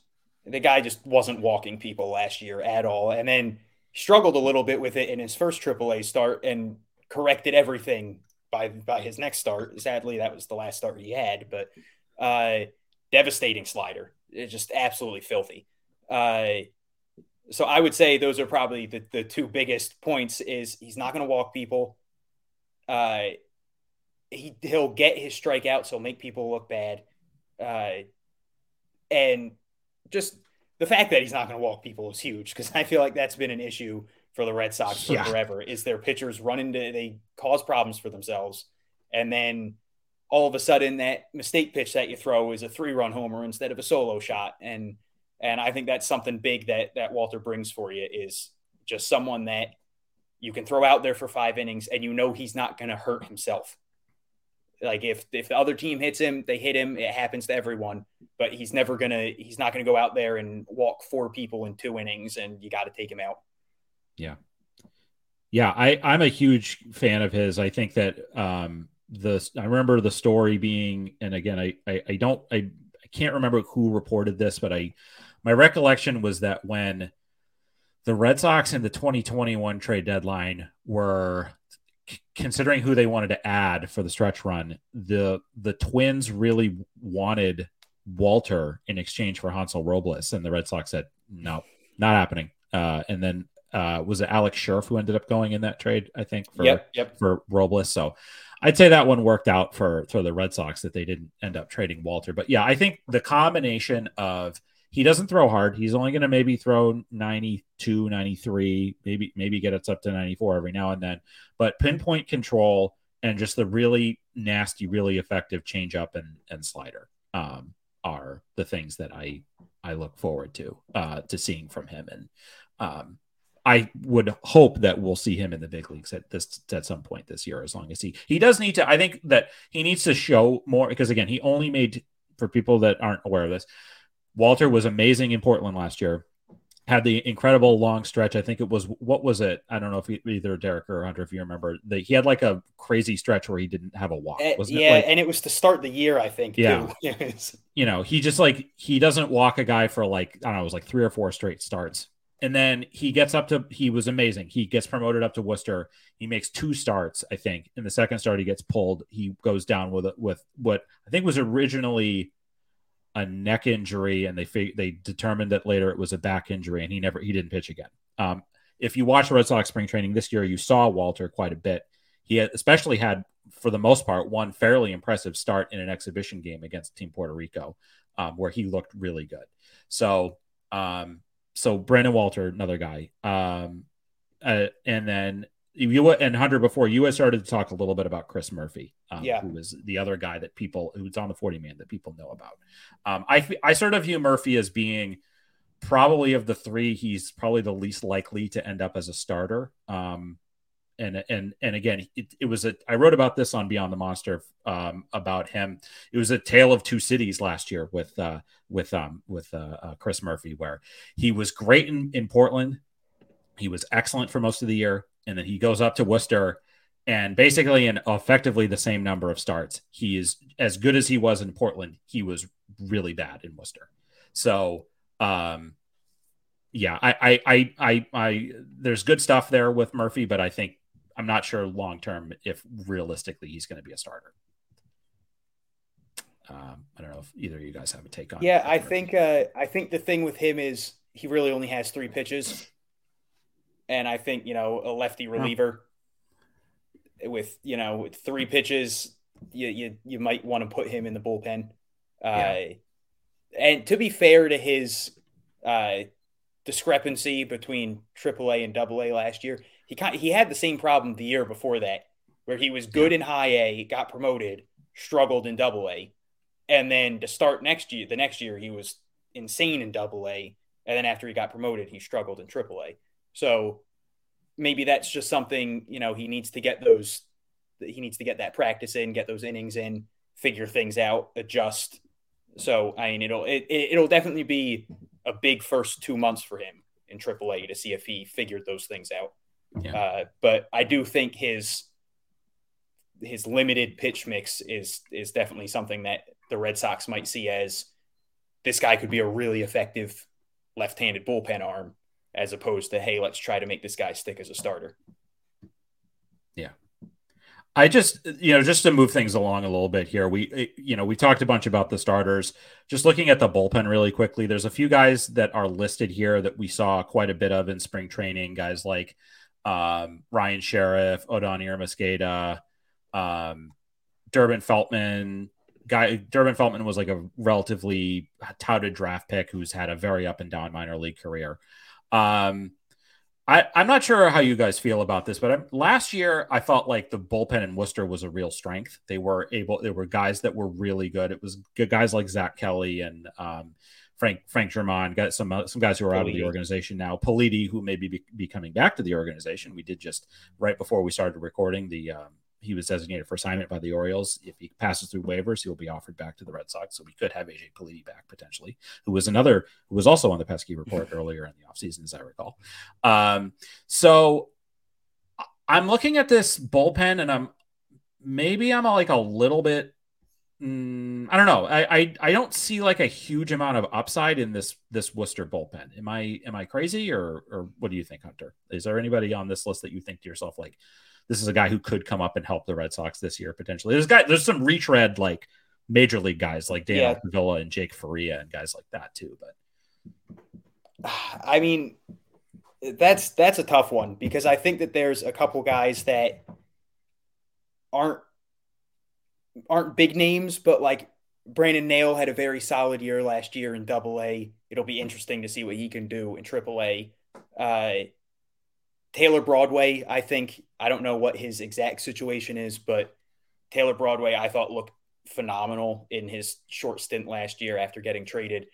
The guy just wasn't walking people last year at all, and then struggled a little bit with it in his first AAA start and corrected everything by his next start. Sadly, that was the last start he had, but devastating slider. It's just absolutely filthy. So I would say those are probably the 2 biggest points. Is he's not going to walk people. He'll get his strikeouts. He'll make people look bad. And just the fact that he's not going to walk people is huge, because I feel like that's been an issue for the Red Sox for forever, is their pitchers they cause problems for themselves. And then all of a sudden that mistake pitch that you throw is a 3-run homer instead of a solo shot. And I think that's something big that Walter brings for you, is just someone that you can throw out there for 5 innings and he's not going to hurt himself. Like, if the other team hits him, they hit him. It happens to everyone, but he's not going to go out there and walk 4 people in 2 innings, and you got to take him out. Yeah. Yeah. I'm a huge fan of his. I think that I remember the story being, and again, I can't remember who reported this, but my recollection was that when the Red Sox in the 2021 trade deadline were considering who they wanted to add for the stretch run, the Twins really wanted Walter in exchange for Hansel Robles, and the Red Sox said, no, not happening. And then was it Alex Scherf who ended up going in that trade, I think, for Robles. So I'd say that one worked out for the Red Sox, that they didn't end up trading Walter. But yeah, I think the combination of he doesn't throw hard. He's only going to maybe throw 92, 93, maybe get it up to 94 every now and then. But pinpoint control and just the really nasty, really effective changeup and slider are the things that I look forward to seeing from him. And I would hope that we'll see him in the big leagues at some point this year, as long as he does need to. I think that he needs to show more, because again, he only made, for people that aren't aware of this, Walter was amazing in Portland last year, had the incredible long stretch. I think it was, what was it? I don't know if either Derek or Hunter, if you remember, he had like a crazy stretch where he didn't have a walk. Wasn't it? And it was to start the year, I think. Yeah. Too. He just he doesn't walk a guy for it was 3 or 4 straight starts. And then he was amazing. He gets promoted up to Worcester. He makes 2 starts, I think. In the second start, he gets pulled. He goes down with what I think was originally a neck injury, and they determined that later it was a back injury, and he didn't pitch again. If you watch Red Sox spring training this year, you saw Walter quite a bit. He especially had, for the most part, one fairly impressive start in an exhibition game against Team Puerto Rico, where he looked really good. So Brandon Walter, another guy. And then you and Hunter, before you had started to talk a little bit about Chris Murphy, who is the other guy that people who's on the 40 man that people know about. I sort of view Murphy as being probably of the three, he's probably the least likely to end up as a starter. And again, it was I wrote about this on Beyond the Monster about him. It was a tale of two cities last year with Chris Murphy, where he was great in Portland. He was excellent for most of the year. And then he goes up to Worcester, and basically in effectively the same number of starts, he is as good as he was in Portland. He was really bad in Worcester. So, I there's good stuff there with Murphy, but I think I'm not sure long-term if realistically he's going to be a starter. I don't know if either of you guys have a take on. Yeah, I think the thing with him is he really only has three pitches. And I think, a lefty reliever with, with three pitches, you might want to put him in the bullpen. And to be fair to his discrepancy between AAA and AA last year, he had the same problem the year before that, where he was good in high A, got promoted, struggled in AA. And then to start the next year, he was insane in AA. And then after he got promoted, he struggled in AAA. So maybe that's just something, he needs to get that practice in, get those innings in, figure things out, adjust. So, it'll definitely be a big first 2 months for him in AAA to see if he figured those things out. Yeah. But I do think his limited pitch mix is definitely something that the Red Sox might see as this guy could be a really effective left-handed bullpen arm, as opposed to, hey, let's try to make this guy stick as a starter. Yeah. I just, just to move things along a little bit here, we talked a bunch about the starters. Just looking at the bullpen really quickly, there's a few guys that are listed here that we saw quite a bit of in spring training, guys like Ryan Sheriff, Odonier Mosqueda, Durbin Feltman. Durbin Feltman was like a relatively touted draft pick who's had a very up and down minor league career. I'm not sure how you guys feel about this, but last year I felt like the bullpen in Worcester was a real strength. There were guys that were really good. It was good guys like Zach Kelly and Frank Germain, got some guys who are out of the organization now. Politi, who may be coming back to the organization. We did just right before we started recording he was designated for assignment by the Orioles. If he passes through waivers, he will be offered back to the Red Sox. So we could have AJ Politi back potentially, who was also on the Pesky Report earlier in the offseason, as I recall. So I'm looking at this bullpen, and I'm like a little bit. I don't know. I don't see like a huge amount of upside in this Worcester bullpen. Am I crazy or what do you think, Hunter? Is there anybody on this list that you think to yourself like, this is a guy who could come up and help the Red Sox this year potentially? There's some retread like major league guys like Dan Villa and Jake Faria and guys like that too. But I mean, that's a tough one because I think that there's a couple guys that aren't big names, but like Brandon Nail had a very solid year last year in AA. It'll be interesting to see what he can do in AAA. Taylor Broadway, I don't know what his exact situation is, but Taylor Broadway, I thought looked phenomenal in his short stint last year after getting traded.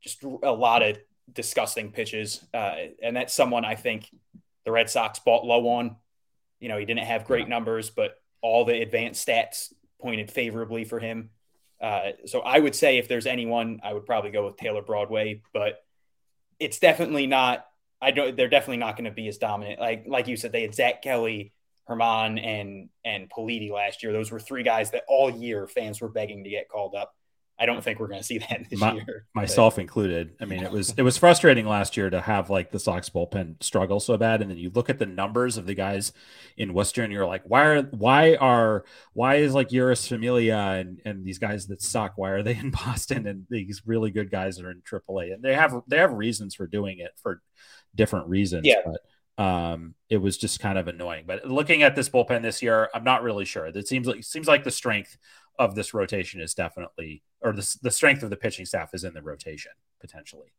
Just a lot of disgusting pitches. And that's someone I think the Red Sox bought low on. He didn't have great numbers, but all the advanced stats pointed favorably for him. So I would say if there's anyone, I would probably go with Taylor Broadway, but it's definitely not. They're definitely not going to be as dominant. Like you said, they had Zach Kelly, Herman, and Politi last year. Those were three guys that all year fans were begging to get called up. I don't think we're going to see that this year. Myself included. I mean, it was frustrating last year to have like the Sox bullpen struggle so bad. And then you look at the numbers of the guys in Worcester and you're like, why is like Uris Familia and these guys that suck, why are they in Boston? And these really good guys are in AAA, and they have reasons for doing it for different reasons. Yeah. But it was just kind of annoying, but looking at this bullpen this year, I'm not really sure. It seems like the strength of this rotation is definitely, or the strength of the pitching staff is in the rotation potentially.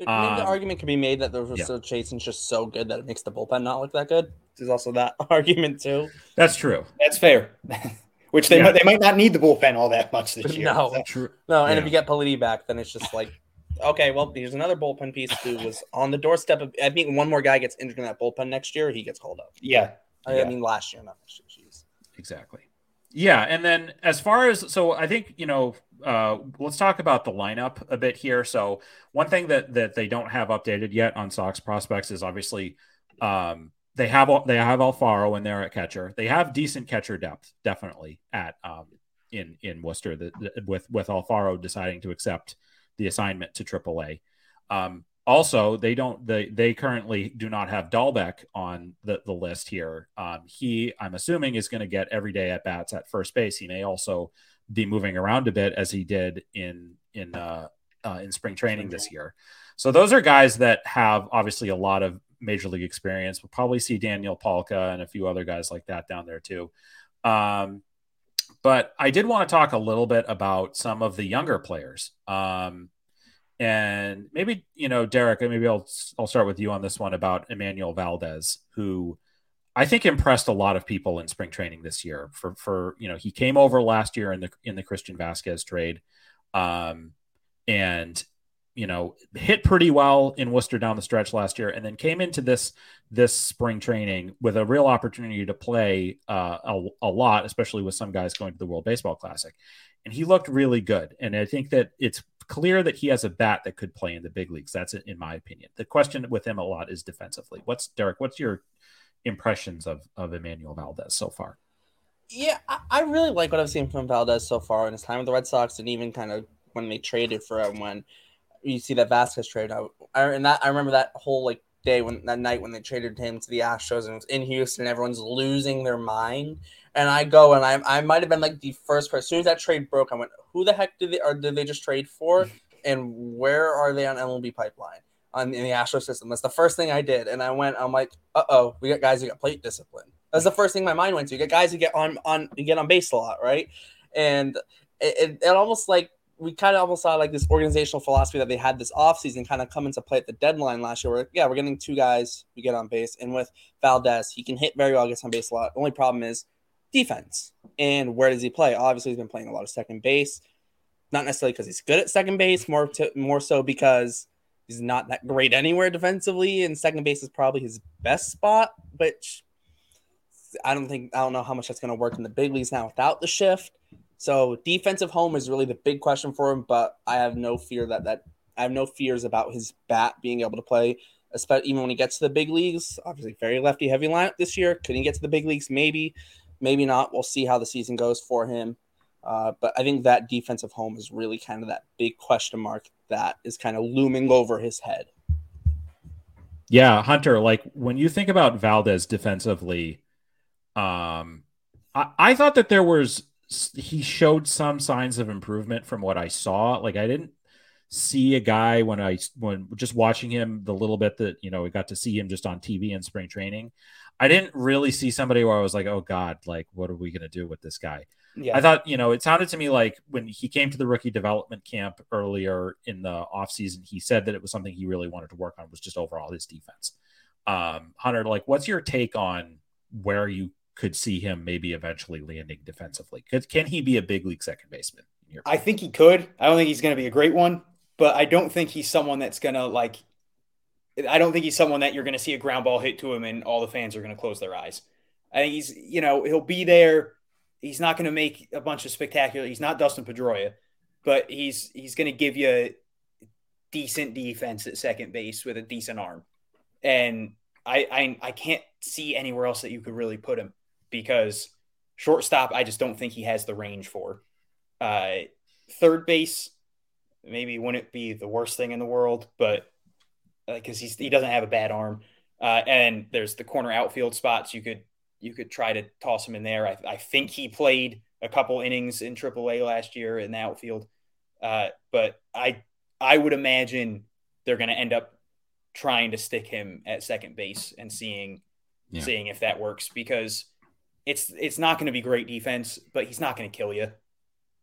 Maybe the argument could be made that the Rocio Chasen's just so good that it makes the bullpen not look that good. There's also that argument too. That's true. That's fair. Which they might not need the bullpen all that much this year. No, true. No, and if you get Politi back, then it's just like, okay, well, here's another bullpen piece who was on the doorstep of. I think one more guy gets injured in that bullpen next year, he gets called up. Yeah, I mean last year, not next year. Jeez. Exactly. Yeah, and then as far as I think let's talk about the lineup a bit here. So one thing that they don't have updated yet on Sox prospects is obviously they have Alfaro in there at catcher. They have decent catcher depth, definitely at in Worcester with Alfaro deciding to accept the assignment to AAA. Also, they currently do not have Dahlbeck on the list here. He, I'm assuming, is going to get every day at bats at first base. He may also be moving around a bit as he did in spring training this year. So those are guys that have obviously a lot of major league experience. We'll probably see Daniel Palka and a few other guys like that down there too. But I did want to talk a little bit about some of the younger players. And maybe, Derek, maybe I'll start with you on this one about Emmanuel Valdez, who I think impressed a lot of people in spring training this year for he came over last year in the Christian Vasquez trade. And hit pretty well in Worcester down the stretch last year, and then came into this spring training with a real opportunity to play a lot, especially with some guys going to the World Baseball Classic. And he looked really good. And I think that it's clear that he has a bat that could play in the big leagues. That's in my opinion. The question with him a lot is defensively. What's your impressions of Emmanuel Valdez so far? Yeah, I really like what I've seen from Valdez so far in his time with the Red Sox, and even kind of when they traded for him when – you see that Vasquez trade. I remember that whole day when they traded him to the Astros, and it was in Houston. Everyone's losing their mind, and I go and I might have been the first person. As soon as that trade broke, I went, "Who the heck did they just trade for? And where are they on MLB pipeline in the Astros system?" That's the first thing I did, and I went, "I'm like, we got guys who got plate discipline." That's the first thing my mind went to. You got guys who get on base a lot, right? And it almost we kind of almost saw this organizational philosophy that they had this offseason kind of come into play at the deadline last year where, we're getting two guys who get on base. And with Valdez, he can hit very well, gets on base a lot. The only problem is defense. And where does he play? Obviously, he's been playing a lot of second base. Not necessarily because he's good at second base, more so because he's not that great anywhere defensively. And second base is probably his best spot, which I don't know how much that's going to work in the big leagues now without the shift. So defensive home is really the big question for him, but I have no fear that I have no fears about his bat being able to play, especially even when he gets to the big leagues. Obviously, very lefty heavy lineup this year. Could he get to the big leagues? Maybe, maybe not. We'll see how the season goes for him. But I think that defensive home is really kind of that big question mark that is kind of looming over his head. Yeah, Hunter. When you think about Valdez defensively, I thought that he showed some signs of improvement from what I saw. I didn't see a guy when just watching him the little bit that, we got to see him just on TV in spring training. I didn't really see somebody where I was like, oh God, what are we going to do with this guy? Yeah. I thought, it sounded to me like when he came to the rookie development camp earlier in the off season, he said that it was something he really wanted to work on was just overall his defense. Hunter, what's your take on where you could see him maybe eventually landing defensively? Can he be a big league second baseman? I think he could. I don't think he's going to be a great one, but I don't think he's someone that's going to I don't think he's someone that you're going to see a ground ball hit to him and all the fans are going to close their eyes. I think he's, he'll be there. He's not going to make a bunch of spectacular. He's not Dustin Pedroia, but he's going to give you decent defense at second base with a decent arm. And I can't see anywhere else that you could really put him. Because shortstop, I just don't think he has the range for. Third base, maybe wouldn't be the worst thing in the world, but because he doesn't have a bad arm. And there's the corner outfield spots. You could try to toss him in there. I think he played a couple innings in AAA last year in the outfield. But I would imagine they're going to end up trying to stick him at second base and seeing if that works because – It's not going to be great defense, but he's not going to kill you.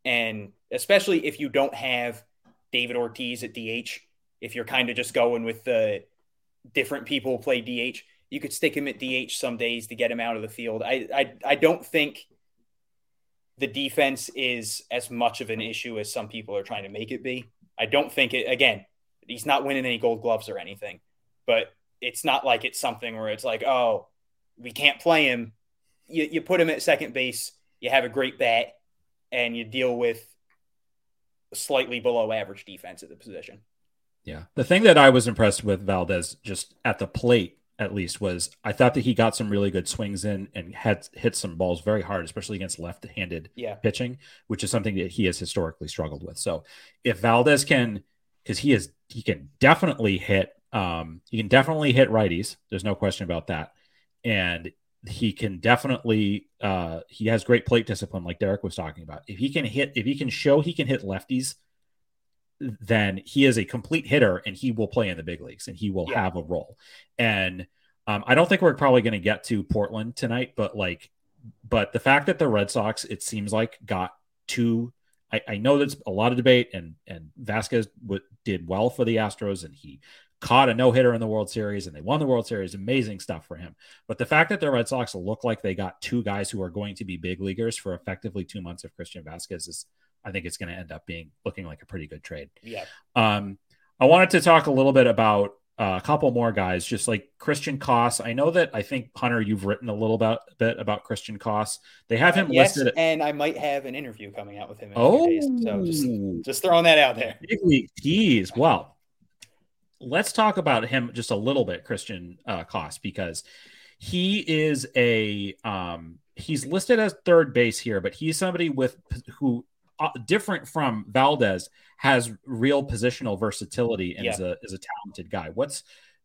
And especially if you don't have David Ortiz at DH, if you're kind of just going with the different people play DH, you could stick him at DH some days to get him out of the field. I don't think the defense is as much of an issue as some people are trying to make it be. I don't think it, again, he's not winning any gold gloves or anything, but it's not like it's something where it's like, oh, we can't play him. You put him at second base, you have a great bat, and you deal with slightly below average defense at the position. Yeah. The thing that I was impressed with Valdez just at the plate, at least, was I thought that he got some really good swings in and had hit some balls very hard, especially against left-handed pitching, which is something that he has historically struggled with. So if Valdez can, because he can definitely hit righties. There's no question about that. And he can definitely, he has great plate discipline, like Derek was talking about. If he can show he can hit lefties, then he is a complete hitter and he will play in the big leagues and he will have a role. And I don't think we're probably going to get to Portland tonight, but the fact that the Red Sox, it seems like, got two, I know that's a lot of debate, and Vasquez did well for the Astros and he caught a no-hitter in the World Series and they won the World Series. Amazing stuff for him. But the fact that the Red Sox look like they got two guys who are going to be big leaguers for effectively 2 months of Christian Vasquez is, I think it's going to end up looking like a pretty good trade. Yeah. I wanted to talk a little bit about a couple more guys, just like Christian Koss. I know that, I think, Hunter, you've written a little bit about Christian Koss. They have him listed. And I might have an interview coming out with him in a few days. So just throwing that out there. Geez. Well, let's talk about him just a little bit, Christian Koss, because he is he's listed as third base here, but he's somebody who, different from Valdez, has real positional versatility and is a talented guy.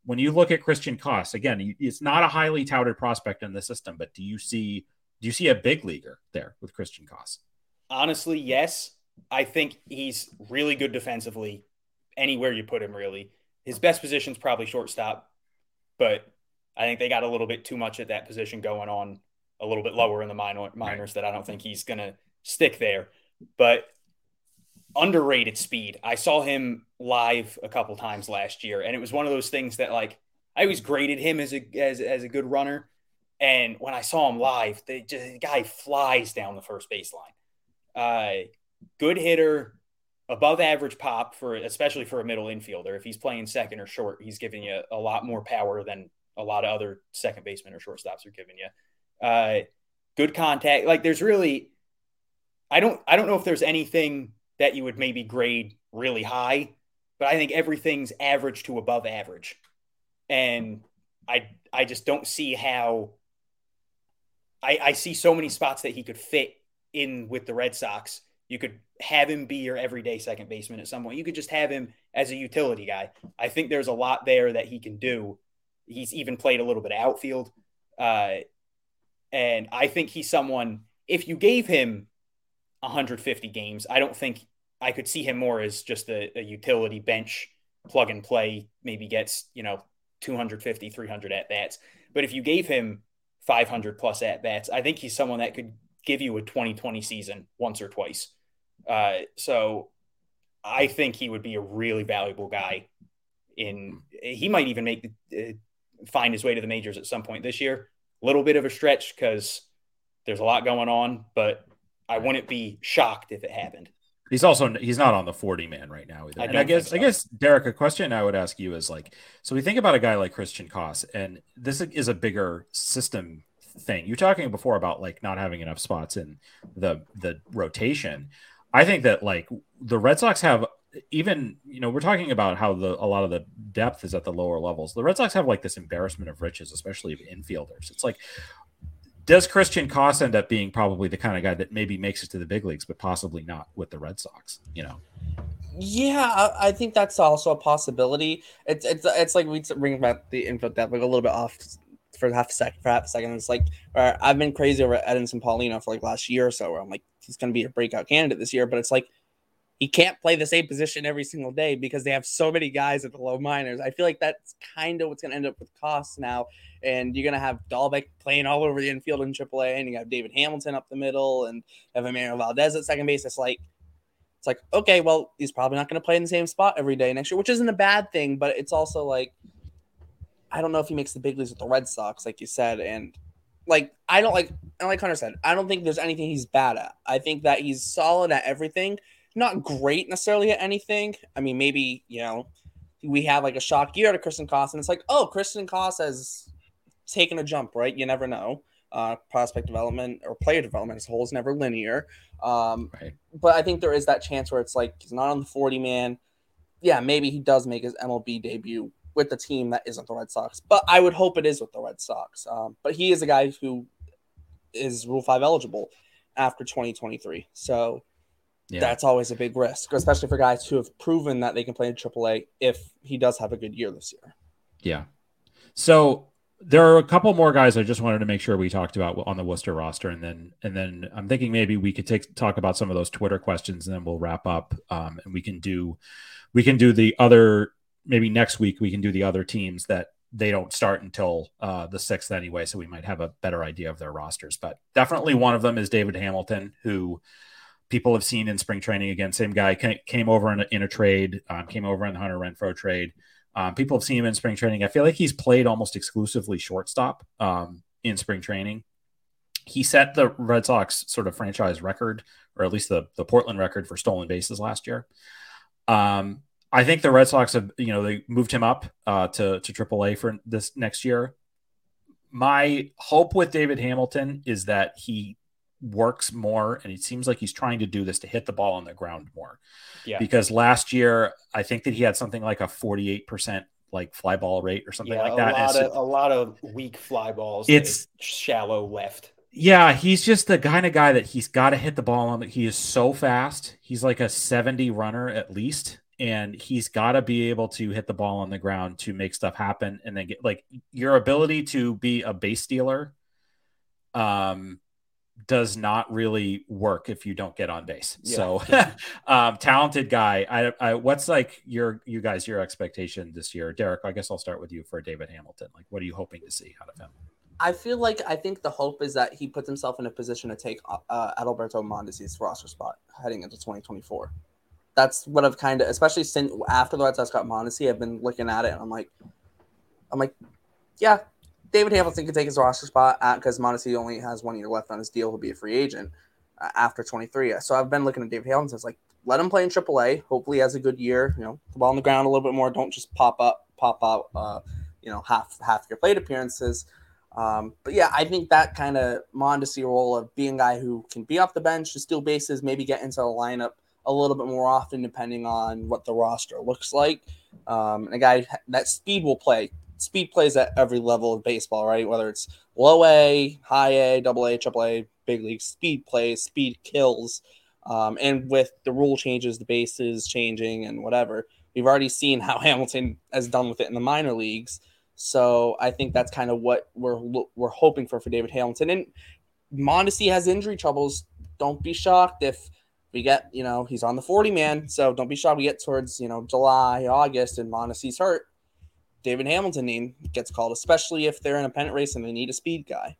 When you look at Christian Koss, again, it's not a highly touted prospect in the system, but do you see a big leaguer there with Christian Koss? Honestly, yes. I think he's really good defensively anywhere you put him, really. His best position is probably shortstop, but I think they got a little bit too much at that position going on a little bit lower in the minors that I don't think he's going to stick there. But underrated speed. I saw him live a couple times last year, and it was one of those things that, like, I always graded him as a good runner, and when I saw him live, the guy flies down the first baseline. Good hitter, above average pop, especially for a middle infielder. If he's playing second or short, he's giving you a lot more power than a lot of other second basemen or shortstops are giving you. Good contact. Like, there's really, I don't know if there's anything that you would maybe grade really high, but I think everything's average to above average. And I just don't see how I see so many spots that he could fit in with the Red Sox. You could have him be your everyday second baseman at some point. You could just have him as a utility guy. I think there's a lot there that he can do. He's even played a little bit of outfield. And I think he's someone, if you gave him 150 games, I don't think I could see him more as just a utility bench plug and play, maybe gets, 250, 300 at bats. But if you gave him 500 plus at bats, I think he's someone that could give you a 2020 season once or twice. So I think he would be a really valuable guy he might even find his way to the majors at some point this year. A little bit of a stretch because there's a lot going on, but I wouldn't be shocked if it happened. He's not on the 40 man right now either. I guess, Derek, a question I would ask you is, like, so we think about a guy like Christian Koss, and this is a bigger system thing. You're talking before about, like, not having enough spots in the rotation. I think that, like, the Red Sox have, even, we're talking about how a lot of the depth is at the lower levels. The Red Sox have, like, this embarrassment of riches, especially of infielders. It's like, does Christian Koss end up being probably the kind of guy that maybe makes it to the big leagues, but possibly not with the Red Sox, Yeah, I think that's also a possibility. It's like we bring back the infield depth, like, a little bit off for half a second. It's like, I've been crazy over Edinson Paulino for, like, last year or so, where I'm like, he's going to be a breakout candidate this year, but it's like, he can't play the same position every single day because they have so many guys at the low minors. I feel like that's kind of what's going to end up with Koss now. And you're going to have Dahlbeck playing all over the infield in AAA, and you have David Hamilton up the middle, and you have Emmanuel Valdez at second base. It's like, It's like, okay, well, he's probably not going to play in the same spot every day next year, which isn't a bad thing, but it's also like, I don't know if he makes the big leagues with the Red Sox, like you said. And like, I don't like Hunter said, I don't think there's anything he's bad at. I think that he's solid at everything, not great necessarily at anything. I mean, maybe, you know, we have like a shock year to Christian Koss, and it's like, oh, Christian Koss has taken a jump, right? You never know. Prospect development or player development as a whole is never linear. Right. But I think there is that chance where it's like he's not on the 40-man. Yeah, maybe he does make his MLB debut with the team that isn't the Red Sox. But I would hope it is with the Red Sox. But he is a guy who is Rule 5 eligible after 2023. So yeah, that's always a big risk, especially for guys who have proven that they can play in AAA if he does have a good year this year. Yeah. So there are a couple more guys I just wanted to make sure we talked about on the Worcester roster. And then I'm thinking maybe we could talk about some of those Twitter questions, and then we'll wrap up. And we can do the other, maybe next week, we can do the other teams that they don't start until the 6th anyway. So we might have a better idea of their rosters, but definitely one of them is David Hamilton, who people have seen in spring training. Again, same guy came over in a trade, came over in the Hunter Renfroe trade. People have seen him in spring training. I feel like he's played almost exclusively shortstop in spring training. He set the Red Sox sort of franchise record, or at least the Portland record for stolen bases last year. I think the Red Sox have, you know, they moved him up to AAA for this next year. My hope with David Hamilton is that he works more, and it seems like he's trying to do this to hit the ball on the ground more. Yeah. Because last year, I think that he had something like a 48% like fly ball rate or something like that. A lot of weak fly balls. It's shallow left. Yeah. He's just the kind of guy that he's got to hit the ball on. He is so fast. He's like a 70 runner at least. And he's got to be able to hit the ball on the ground to make stuff happen. And then get like your ability to be a base stealer, does not really work if you don't get on base. Yeah. So talented guy. I what's like your expectation this year, Derek? I guess I'll start with you for David Hamilton. Like, what are you hoping to see out of him? I think the hope is that he puts himself in a position to take Adalberto Mondesi's roster spot heading into 2024. That's what I've kind of, especially since after the Red Sox got Mondesi, I've been looking at it and I'm like, yeah, David Hamilton can take his roster spot because Mondesi only has 1 year left on his deal. He'll be a free agent after 23. So I've been looking at David Hamilton. It's like, let him play in AAA. Hopefully he has a good year. You know, the ball on the ground a little bit more. Don't just pop out, you know, half your plate appearances. But yeah, I think that kind of Mondesi role of being a guy who can be off the bench, to steal bases, maybe get into the lineup a little bit more often depending on what the roster looks like. And a guy that speed will play. Speed plays at every level of baseball, right? Whether it's low A, high A, double A, triple A, big league, speed plays, speed kills. And with the rule changes, the bases changing and whatever, we've already seen how Hamilton has done with it in the minor leagues. So I think that's kind of what we're hoping for David Hamilton. And Mondesi has injury troubles. Don't be shocked if we get, you know, he's on the 40-man. So don't be shocked we get towards, you know, July, August, and Mondesi's hurt. David Hamilton name gets called, especially if they're in a pennant race and they need a speed guy.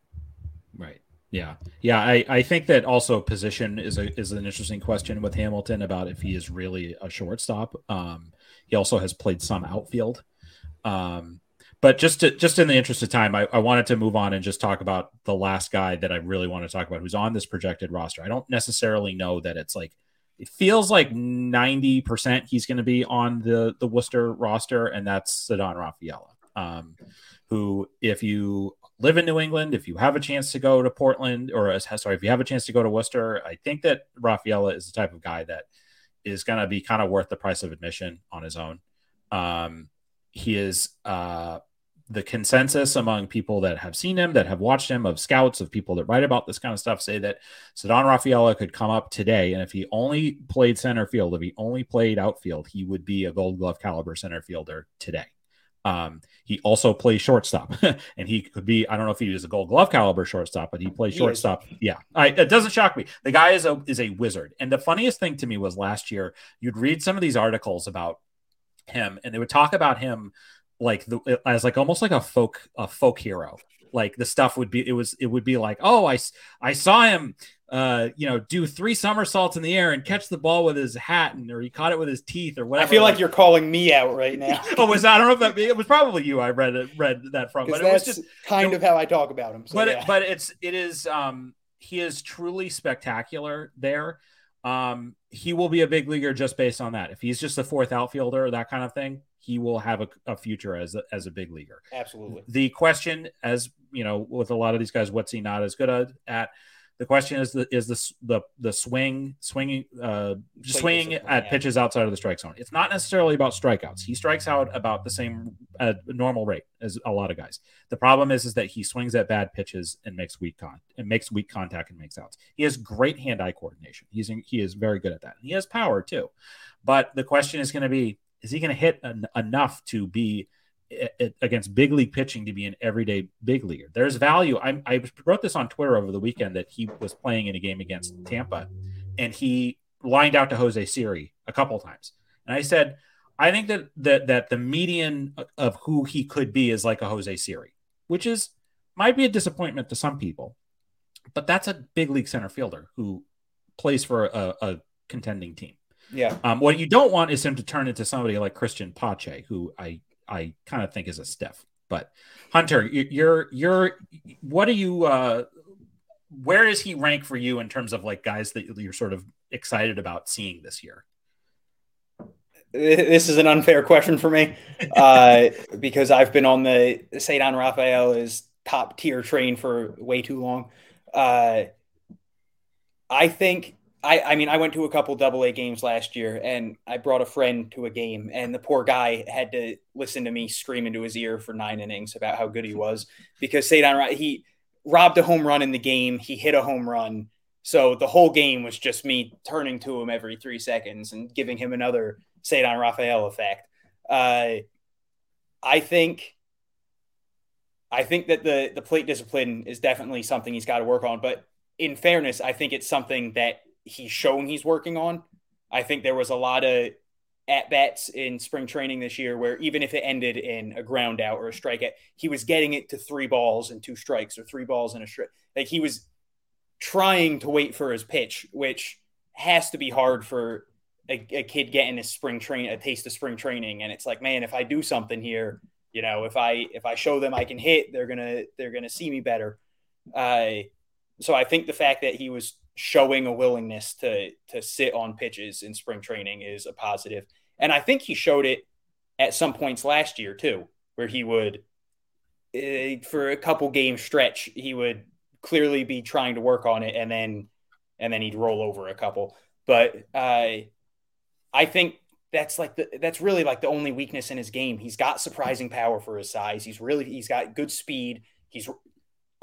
Right. Yeah. Yeah. I think that also position is an interesting question with Hamilton about if he is really a shortstop. He also has played some outfield. But just in the interest of time, I wanted to move on and just talk about the last guy that I really want to talk about, who's on this projected roster. I don't necessarily know that it's like, it feels like 90% he's going to be on the Worcester roster, and that's Ceddanne Rafaela, who, if you live in New England, if you have a chance to go to Portland, or sorry, if you have a chance to go to Worcester, I think that Rafaela is the type of guy that is going to be kind of worth the price of admission on his own. He is the consensus among people that have seen him, that have watched him, of scouts, of people that write about this kind of stuff, say that Ceddanne Rafaela could come up today, and if he only played center field, if he only played outfield, he would be a Gold Glove caliber center fielder today. He also plays shortstop, and he could be, I don't know if he was a Gold Glove caliber shortstop, but he plays shortstop. Yeah. It doesn't shock me. The guy is a wizard. And the funniest thing to me was last year, you'd read some of these articles about him, and they would talk about him as almost like a folk hero. Like the stuff would be, it would be like, oh, I saw him do three somersaults in the air and catch the ball with his hat, or he caught it with his teeth or whatever. I feel like you're calling me out right now. I don't know if that it was probably you I read that from, but it was just kind of how I talk about him. So but yeah. He is truly spectacular there. He will be a big leaguer just based on that. If he's just a fourth outfielder or that kind of thing, he will have a future as a big leaguer. Absolutely. The question, as you know, with a lot of these guys, what's he not as good at? The question is the swinging at pitches outside of the strike zone. It's not necessarily about strikeouts. He strikes out about the same normal rate as a lot of guys. The problem is that he swings at bad pitches and makes weak contact and makes outs. He has great hand-eye coordination. He is very good at that. He has power too. But the question is going to be, is he going to hit enough to be against big league pitching to be an everyday big leaguer? There's value. I wrote this on Twitter over the weekend that he was playing in a game against Tampa and he lined out to Jose Siri a couple times. And I said, I think that the median of who he could be is like a Jose Siri, which might be a disappointment to some people, but that's a big league center fielder who plays for a contending team. Yeah. What you don't want is him to turn into somebody like Christian Pache, who I kind of think is a stiff. But Hunter, where does he rank for you in terms of like guys that you're sort of excited about seeing this year? This is an unfair question for me because I've been on the Ceddanne Rafaela's top tier train for way too long. I went to a couple AA games last year, and I brought a friend to a game, and the poor guy had to listen to me scream into his ear for 9 innings about how good he was because he robbed a home run in the game. He hit a home run. So the whole game was just me turning to him every 3 seconds and giving him another Ceddanne Rafaela effect. I think that the plate discipline is definitely something he's got to work on, but in fairness, I think it's something that he's shown he's working on. I think there was a lot of at-bats in spring training this year where even if it ended in a ground out or a strikeout, he was getting it to 3 balls and 2 strikes or 3 balls and a strike. Like he was trying to wait for his pitch, which has to be hard for a kid getting a taste of spring training. And it's like, man, if I do something here, you know, if I show them I can hit, they're going to see me better. So I think the fact that he was showing a willingness to sit on pitches in spring training is a positive. And I think he showed it at some points last year too, where he would, for a couple game stretch, he would clearly be trying to work on it. And then he'd roll over a couple, but I think that's really like the only weakness in his game. He's got surprising power for his size. He's got good speed. He's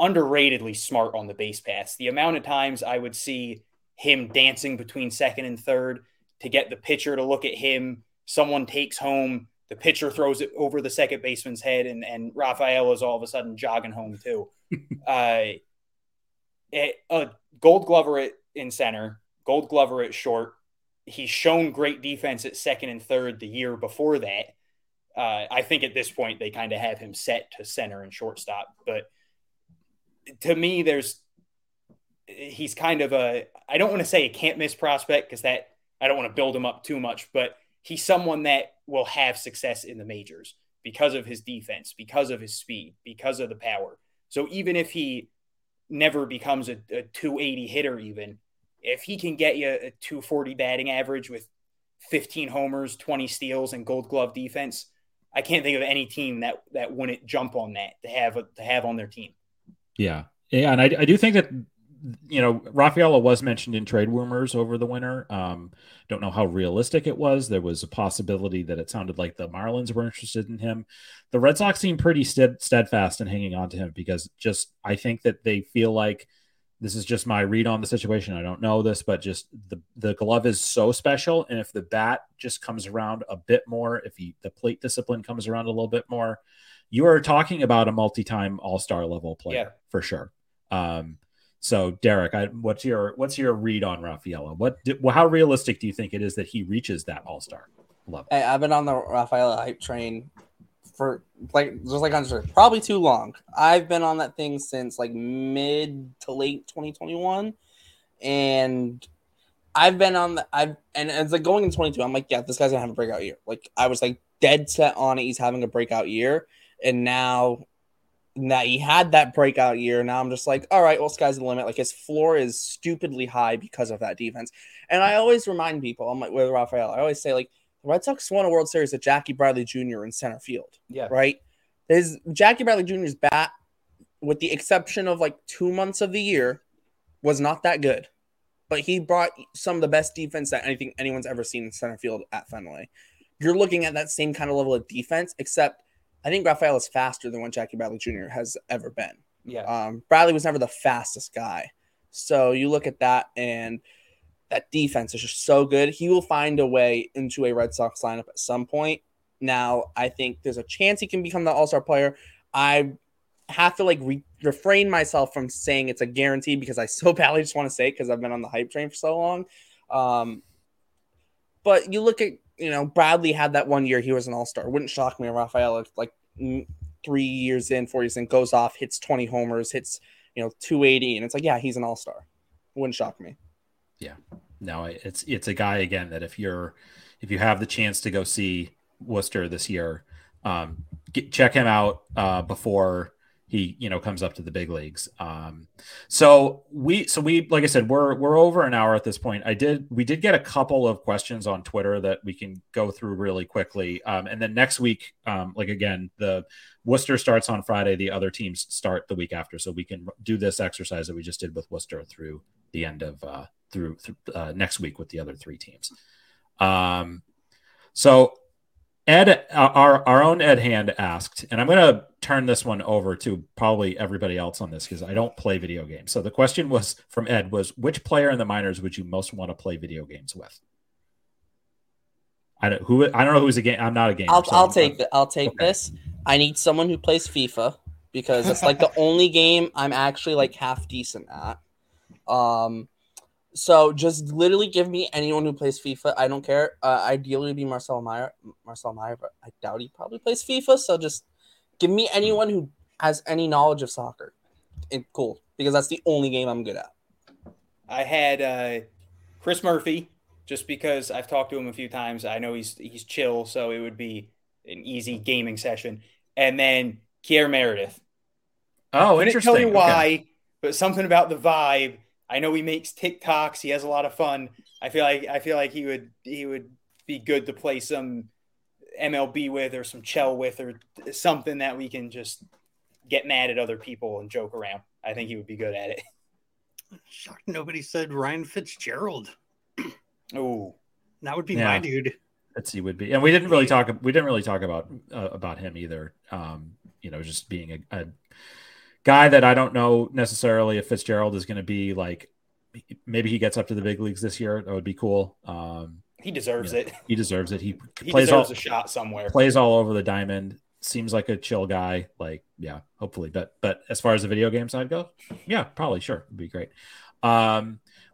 underratedly smart on the base paths. The amount of times I would see him dancing between second and third to get the pitcher to look at him, someone takes home, the pitcher throws it over the second baseman's head, and Rafaela's all of a sudden jogging home too. A gold glover in center, gold glover at short. He's shown great defense at second and third the year before that. I think at this point they kind of have him set to center and shortstop, but to me, he's kind of I don't want to say a can't miss prospect because that I don't want to build him up too much, but he's someone that will have success in the majors because of his defense, because of his speed, because of the power. So even if he never becomes a 280 hitter, even if he can get you a 240 batting average with 15 homers, 20 steals and gold glove defense, I can't think of any team that wouldn't jump on that to have on their team. Yeah. And I do think that, you know, Rafaela was mentioned in trade rumors over the winter. Don't know how realistic it was. There was a possibility that it sounded like the Marlins were interested in him. The Red Sox seem pretty steadfast in hanging on to him because I think that they feel like this is just my read on the situation. I don't know this, but just the glove is so special. And if the bat just comes around a bit more, if the plate discipline comes around a little bit more, you are talking about a multi-time all-star level player for sure. So Derek, what's your read on Rafaela? How realistic do you think it is that he reaches that all-star level? I've been on the Rafaela hype train for probably too long. I've been on that thing since like mid to late 2021. And I've been on the and it's like going in 22, I'm like, yeah, this guy's gonna have a breakout year. Like I was like dead set on it. He's having a breakout year, and now he had that breakout year. Now I'm just like, all right, well, sky's the limit. Like his floor is stupidly high because of that defense. And I always remind people, I'm like with Rafael, I always say like the Red Sox won a World Series with Jackie Bradley Jr. in center field. Yeah, right. His Jackie Bradley Jr.'s bat, with the exception of like 2 months of the year, was not that good. But he brought some of the best defense that I think anyone's ever seen in center field at Fenway. You're looking at that same kind of level of defense, except I think Rafael is faster than what Jackie Bradley Jr. has ever been. Yeah, Bradley was never the fastest guy. So you look at that, and that defense is just so good. He will find a way into a Red Sox lineup at some point. Now, I think there's a chance he can become the all-star player. I have to like refrain myself from saying it's a guarantee because I so badly just want to say it because I've been on the hype train for so long. But you look at, you know, Bradley had that 1 year he was an all-star. It wouldn't shock me if Rafael, like 3 years in, 4 years in, goes off, hits 20 homers, hits, you know, 280, and it's like, yeah, he's an all-star. It wouldn't shock me. Yeah, no, it's a guy again that if you have the chance to go see Worcester this year, check him out before he, you know, comes up to the big leagues. So we like I said, we're over an hour at this point. We did get a couple of questions on Twitter that we can go through really quickly. And then next week, like again, the Worcester starts on Friday. The other teams start the week after, so we can do this exercise that we just did with Worcester through the end of next week with the other three teams. So. Ed, our own Ed Hand asked, and I'm going to turn this one over to probably everybody else on this because I don't play video games. So the question was from Ed was, which player in the minors would you most want to play video games with? I don't know who's a game. I'm not a gamer. I'll take this. I need someone who plays FIFA because it's like the only game I'm actually like half decent at. So just literally give me anyone who plays FIFA. I don't care. Ideally, it'd be Marcelo Mayer, but I doubt he probably plays FIFA. So just give me anyone who has any knowledge of soccer. And cool, because that's the only game I'm good at. I had Chris Murphy, just because I've talked to him a few times. I know he's chill, so it would be an easy gaming session. And then Kier Meredith. Oh, interesting. I didn't tell you why, but something about the vibe. I know he makes TikToks. He has a lot of fun. I feel like he would be good to play some MLB with or some Chell with or something that we can just get mad at other people and joke around. I think he would be good at it. I'm shocked nobody said Ryan Fitzgerald. Oh, that would be my dude. That's he would be, and we didn't really talk about him either. You know, just being a guy that I don't know necessarily if Fitzgerald is going to be like, maybe he gets up to the big leagues this year. That would be cool. He deserves it. He deserves it. He plays deserves a shot somewhere. Plays all over the diamond. Seems like a chill guy. Like, yeah, hopefully. But as far as the video game side goes, yeah, probably sure. It'd be great.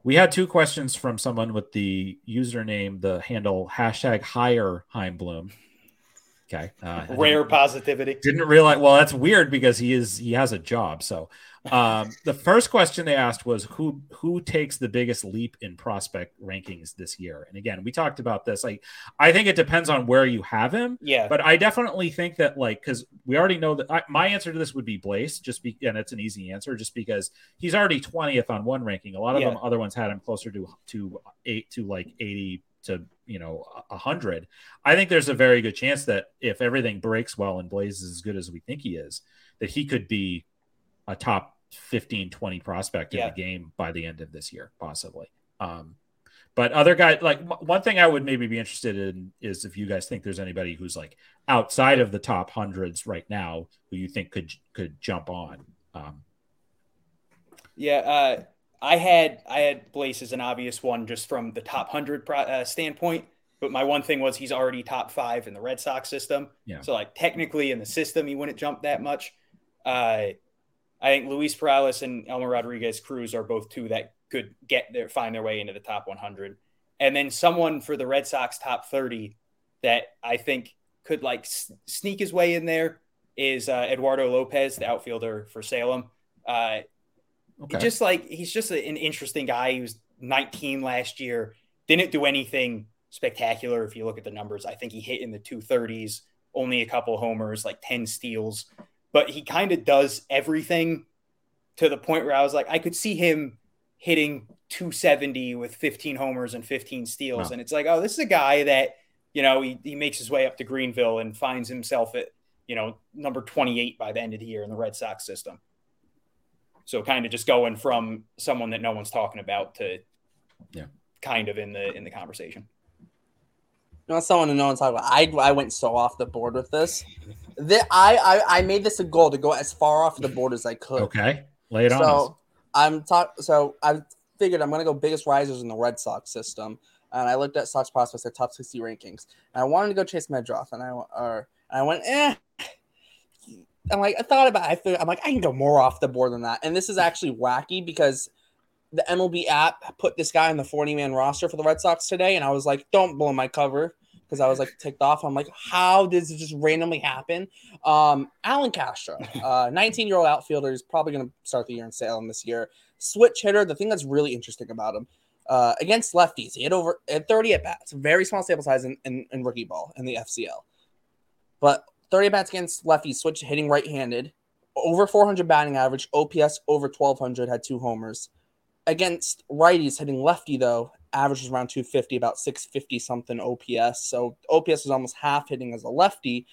We had two questions from someone with the username, the handle #HireHeimblum. Okay. Rare positivity. Didn't realize. Well, that's weird because he has a job. So the first question they asked was who takes the biggest leap in prospect rankings this year? And again, we talked about this. Like, I think it depends on where you have him. Yeah. But I definitely think that like, cause we already know that my answer to this would be Bleis and it's an easy answer just because he's already 20th on one ranking. A lot of them, other ones had him closer to eight to like 80 to, you know, 100. I think there's a very good chance that if everything breaks well and Bleis is as good as we think he is, that he could be a top 15-20 prospect in the game by the end of this year, possibly. But other guys, like one thing I would maybe be interested in is if you guys think there's anybody who's like outside of the top hundreds right now who you think could jump on. I had Bleis as an obvious one just from the top 100 standpoint, but my one thing was he's already top 5 in the Red Sox system. Yeah. So like technically in the system, he wouldn't jump that much. I think Luis Perales and Elmer Rodriguez-Cruz are both two that could find their way into the top 100. And then someone for the Red Sox top 30 that I think could like sneak his way in there is Eduardo Lopez, the outfielder for Salem. Okay. Just like, he's just an interesting guy. He was 19 last year. Didn't do anything spectacular. If you look at the numbers, I think he hit in the 230s, only a couple homers, like 10 steals, but he kind of does everything to the point where I was like, I could see him hitting 270 with 15 homers and 15 steals. Wow. And it's like, oh, this is a guy that, you know, he makes his way up to Greenville and finds himself at, you know, number 28 by the end of the year in the Red Sox system. So kind of just going from someone that no one's talking about to kind of in the conversation. Not someone who no one's talking about. I went so off the board with this. I made this a goal to go as far off the board as I could. Okay. Lay it on us. So I figured I'm going to go biggest risers in the Red Sox system. And I looked at Sox prospects, their top 60 rankings. And I wanted to go Chase Medroff. And I went, I'm like, I thought about it. I'm like, I can go more off the board than that. And this is actually wacky because the MLB app put this guy in the 40-man roster for the Red Sox today. And I was like, don't blow my cover because I was like ticked off. I'm like, how does it just randomly happen? Alan Castro, 19-year-old outfielder. He's probably going to start the year in Salem this year. Switch hitter. The thing that's really interesting about him, against lefties, he hit over 30 at-bats. Very small sample size in rookie ball in the FCL. But 30 at-bats against lefties, switch hitting right-handed, over 400 batting average, OPS over 1,200, had 2 homers. Against righties, hitting lefty, though, average was around 250, about 650-something OPS. So OPS was almost half hitting as a lefty.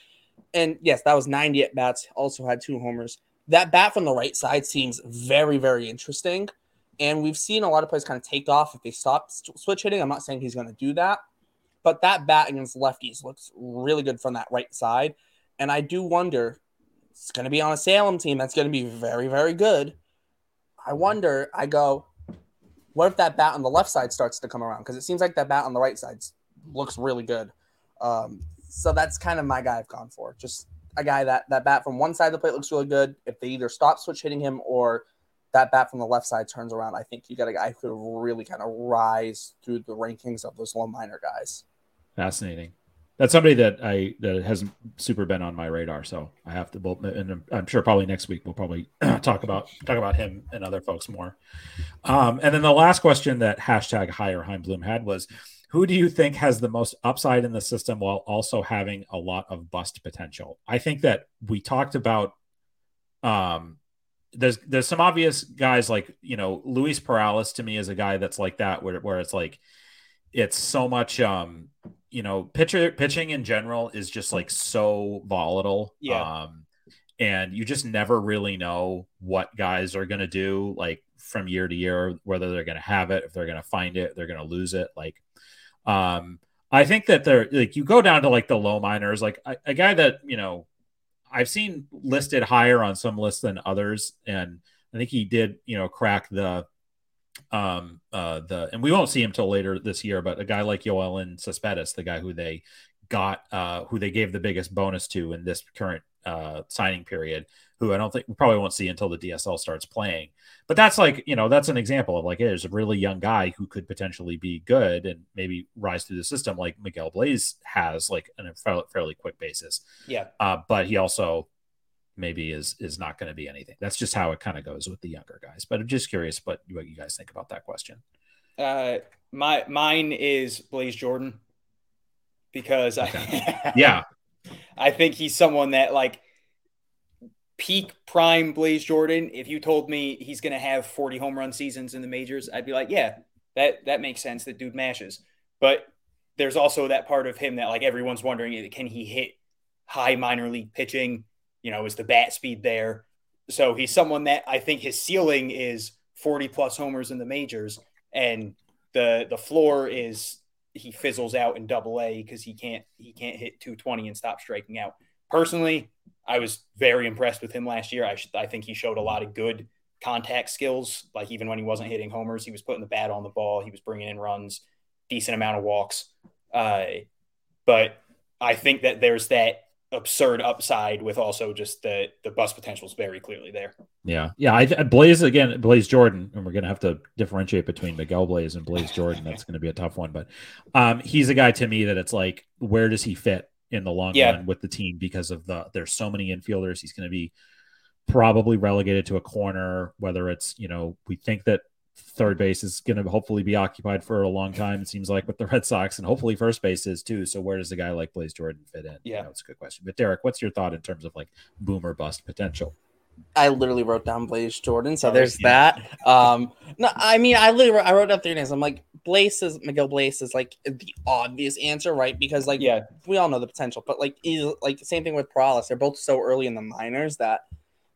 And, yes, that was 90 at-bats, also had 2 homers. That bat from the right side seems very, very interesting. And we've seen a lot of players kind of take off if they stop switch hitting. I'm not saying he's going to do that. But that bat against lefties looks really good from that right side. And I do wonder, it's going to be on a Salem team that's going to be very, very good. I wonder, I go, what if that bat on the left side starts to come around? Because it seems like that bat on the right side looks really good. So that's kind of my guy I've gone for. Just a guy that bat from one side of the plate looks really good. If they either stop switch hitting him or that bat from the left side turns around, I think you got a guy who could really kind of rise through the rankings of those low minor guys. Fascinating. That's somebody that hasn't super been on my radar, so I have to. And I'm sure probably next week we'll probably talk about him and other folks more. And then the last question that #HireHeimblum had was, who do you think has the most upside in the system while also having a lot of bust potential? I think that we talked about. There's some obvious guys like, you know, Luis Perales to me is a guy that's like that where it's like, it's so much. You know, pitching in general is just like so volatile. Yeah. And you just never really know what guys are going to do, like from year to year, whether they're going to have it, if they're going to find it, they're going to lose it. Like, I think that they're like, you go down to like the low minors, like a guy that, you know, I've seen listed higher on some lists than others. And I think he did, you know, crack and we won't see him till later this year, but a guy like Yoelin Cespedes, the guy who they gave the biggest bonus to in this current signing period, who I don't think we probably won't see until the DSL starts playing. But that's like, you know, that's an example of like, hey, there's a really young guy who could potentially be good and maybe rise through the system, like Miguel Bleis has, like on a fairly quick basis. Yeah. But he also maybe is not going to be anything. That's just how it kind of goes with the younger guys. But I'm just curious what you guys think about that question. Mine is Blaze Jordan because I think he's someone that like peak prime Blaze Jordan. If you told me he's going to have 40 home run seasons in the majors, I'd be like, yeah, that makes sense. That dude mashes. But there's also that part of him that like everyone's wondering, can he hit high minor league pitching? You know, is the bat speed there? So he's someone that I think his ceiling is 40 plus homers in the majors, and the floor is he fizzles out in Double-A because he can't hit 220 and stop striking out. Personally, I was very impressed with him last year. I think he showed a lot of good contact skills. Like even when he wasn't hitting homers, he was putting the bat on the ball. He was bringing in runs, decent amount of walks. But I think that there's that absurd upside with also just the bust potential is very clearly there. Yeah. Blaze Jordan, and we're going to have to differentiate between Miguel Bleis and Blaze Jordan. That's going to be a tough one, but he's a guy to me that it's like, where does he fit in the long run with the team? Because there's so many infielders. He's going to be probably relegated to a corner, whether it's, you know, we think that third base is going to hopefully be occupied for a long time, it seems like, with the Red Sox, and hopefully first base is too. So where does a guy like Bleis Jordan fit in? Yeah, you know, it's a good question. But Derek, what's your thought in terms of like boom or bust potential? I literally wrote down Bleis Jordan, so there's that. No, I mean, I wrote down three names. I'm like, Miguel Bleis is like the obvious answer, right? Because like, yeah, we all know the potential, but like, he's like the same thing with Perales. They're both so early in the minors that,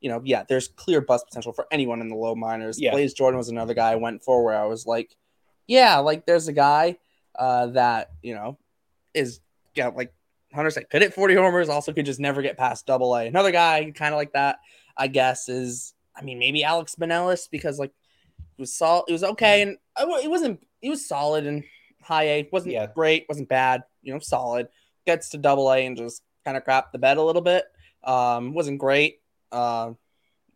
you know, yeah, there's clear bust potential for anyone in the low minors. Yeah. Bleis Jordan was another guy I went for where I was like, yeah, like there's a guy that, you know, is, you know, like Hunter said, could hit 40 homers, also could just never get past Double-A. Another guy kind of like that, I guess, is, I mean, maybe Alex Benelis, because like it was okay, and it was solid in high A, wasn't great, wasn't bad, you know, solid. Gets to Double-A and just kind of crapped the bed a little bit. Wasn't great. And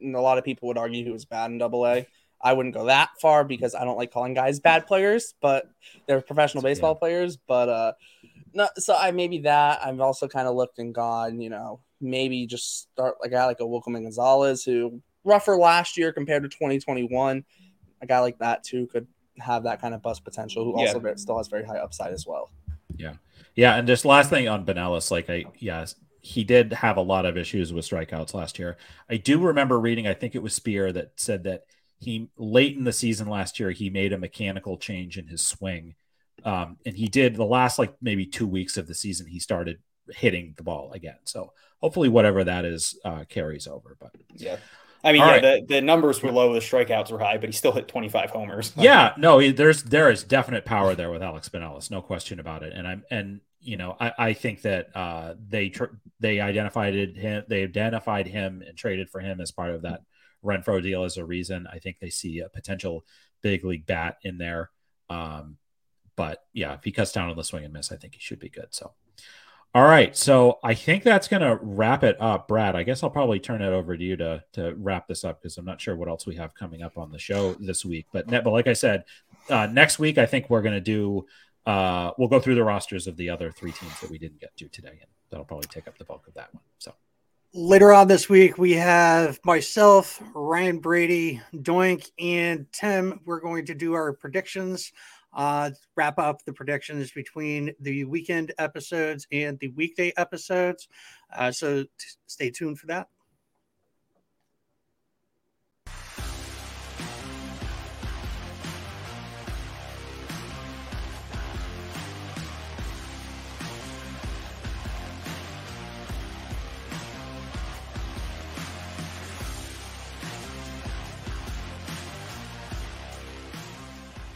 a lot of people would argue he was bad in Double-A. I wouldn't go that far because I don't like calling guys bad players, but they're professional baseball players. But no, so I maybe that. I've also kind of looked and gone, you know, maybe just start a guy like a Wilcoman Gonzalez, who rougher last year compared to 2021. A guy like that too could have that kind of bust potential, who also still has very high upside as well. Yeah, yeah. And just last thing on Benelis, like he did have a lot of issues with strikeouts last year. I do remember reading, I think it was Spear, that said that he late in the season last year, he made a mechanical change in his swing. And he did the last, like maybe 2 weeks of the season, he started hitting the ball again. So hopefully whatever that is carries over, but yeah. I mean, the numbers were low, the strikeouts were high, but he still hit 25 homers. Yeah, no, there is definite power there with Alex Benelis, no question about it. And you know, I think that they identified him and traded for him as part of that Renfroe deal as a reason. I think they see a potential big league bat in there, but yeah, if he cuts down on the swing and miss, I think he should be good. So. All right, so I think that's going to wrap it up, Brad. I guess I'll probably turn it over to you to wrap this up, because I'm not sure what else we have coming up on the show this week. But like I said, next week I think we're going to do we'll go through the rosters of the other three teams that we didn't get to today, and that'll probably take up the bulk of that one. So later on this week, we have myself, Ryan Brady, Doink, and Tim. We're going to do our predictions. Wrap up the predictions between the weekend episodes and the weekday episodes. So stay tuned for that.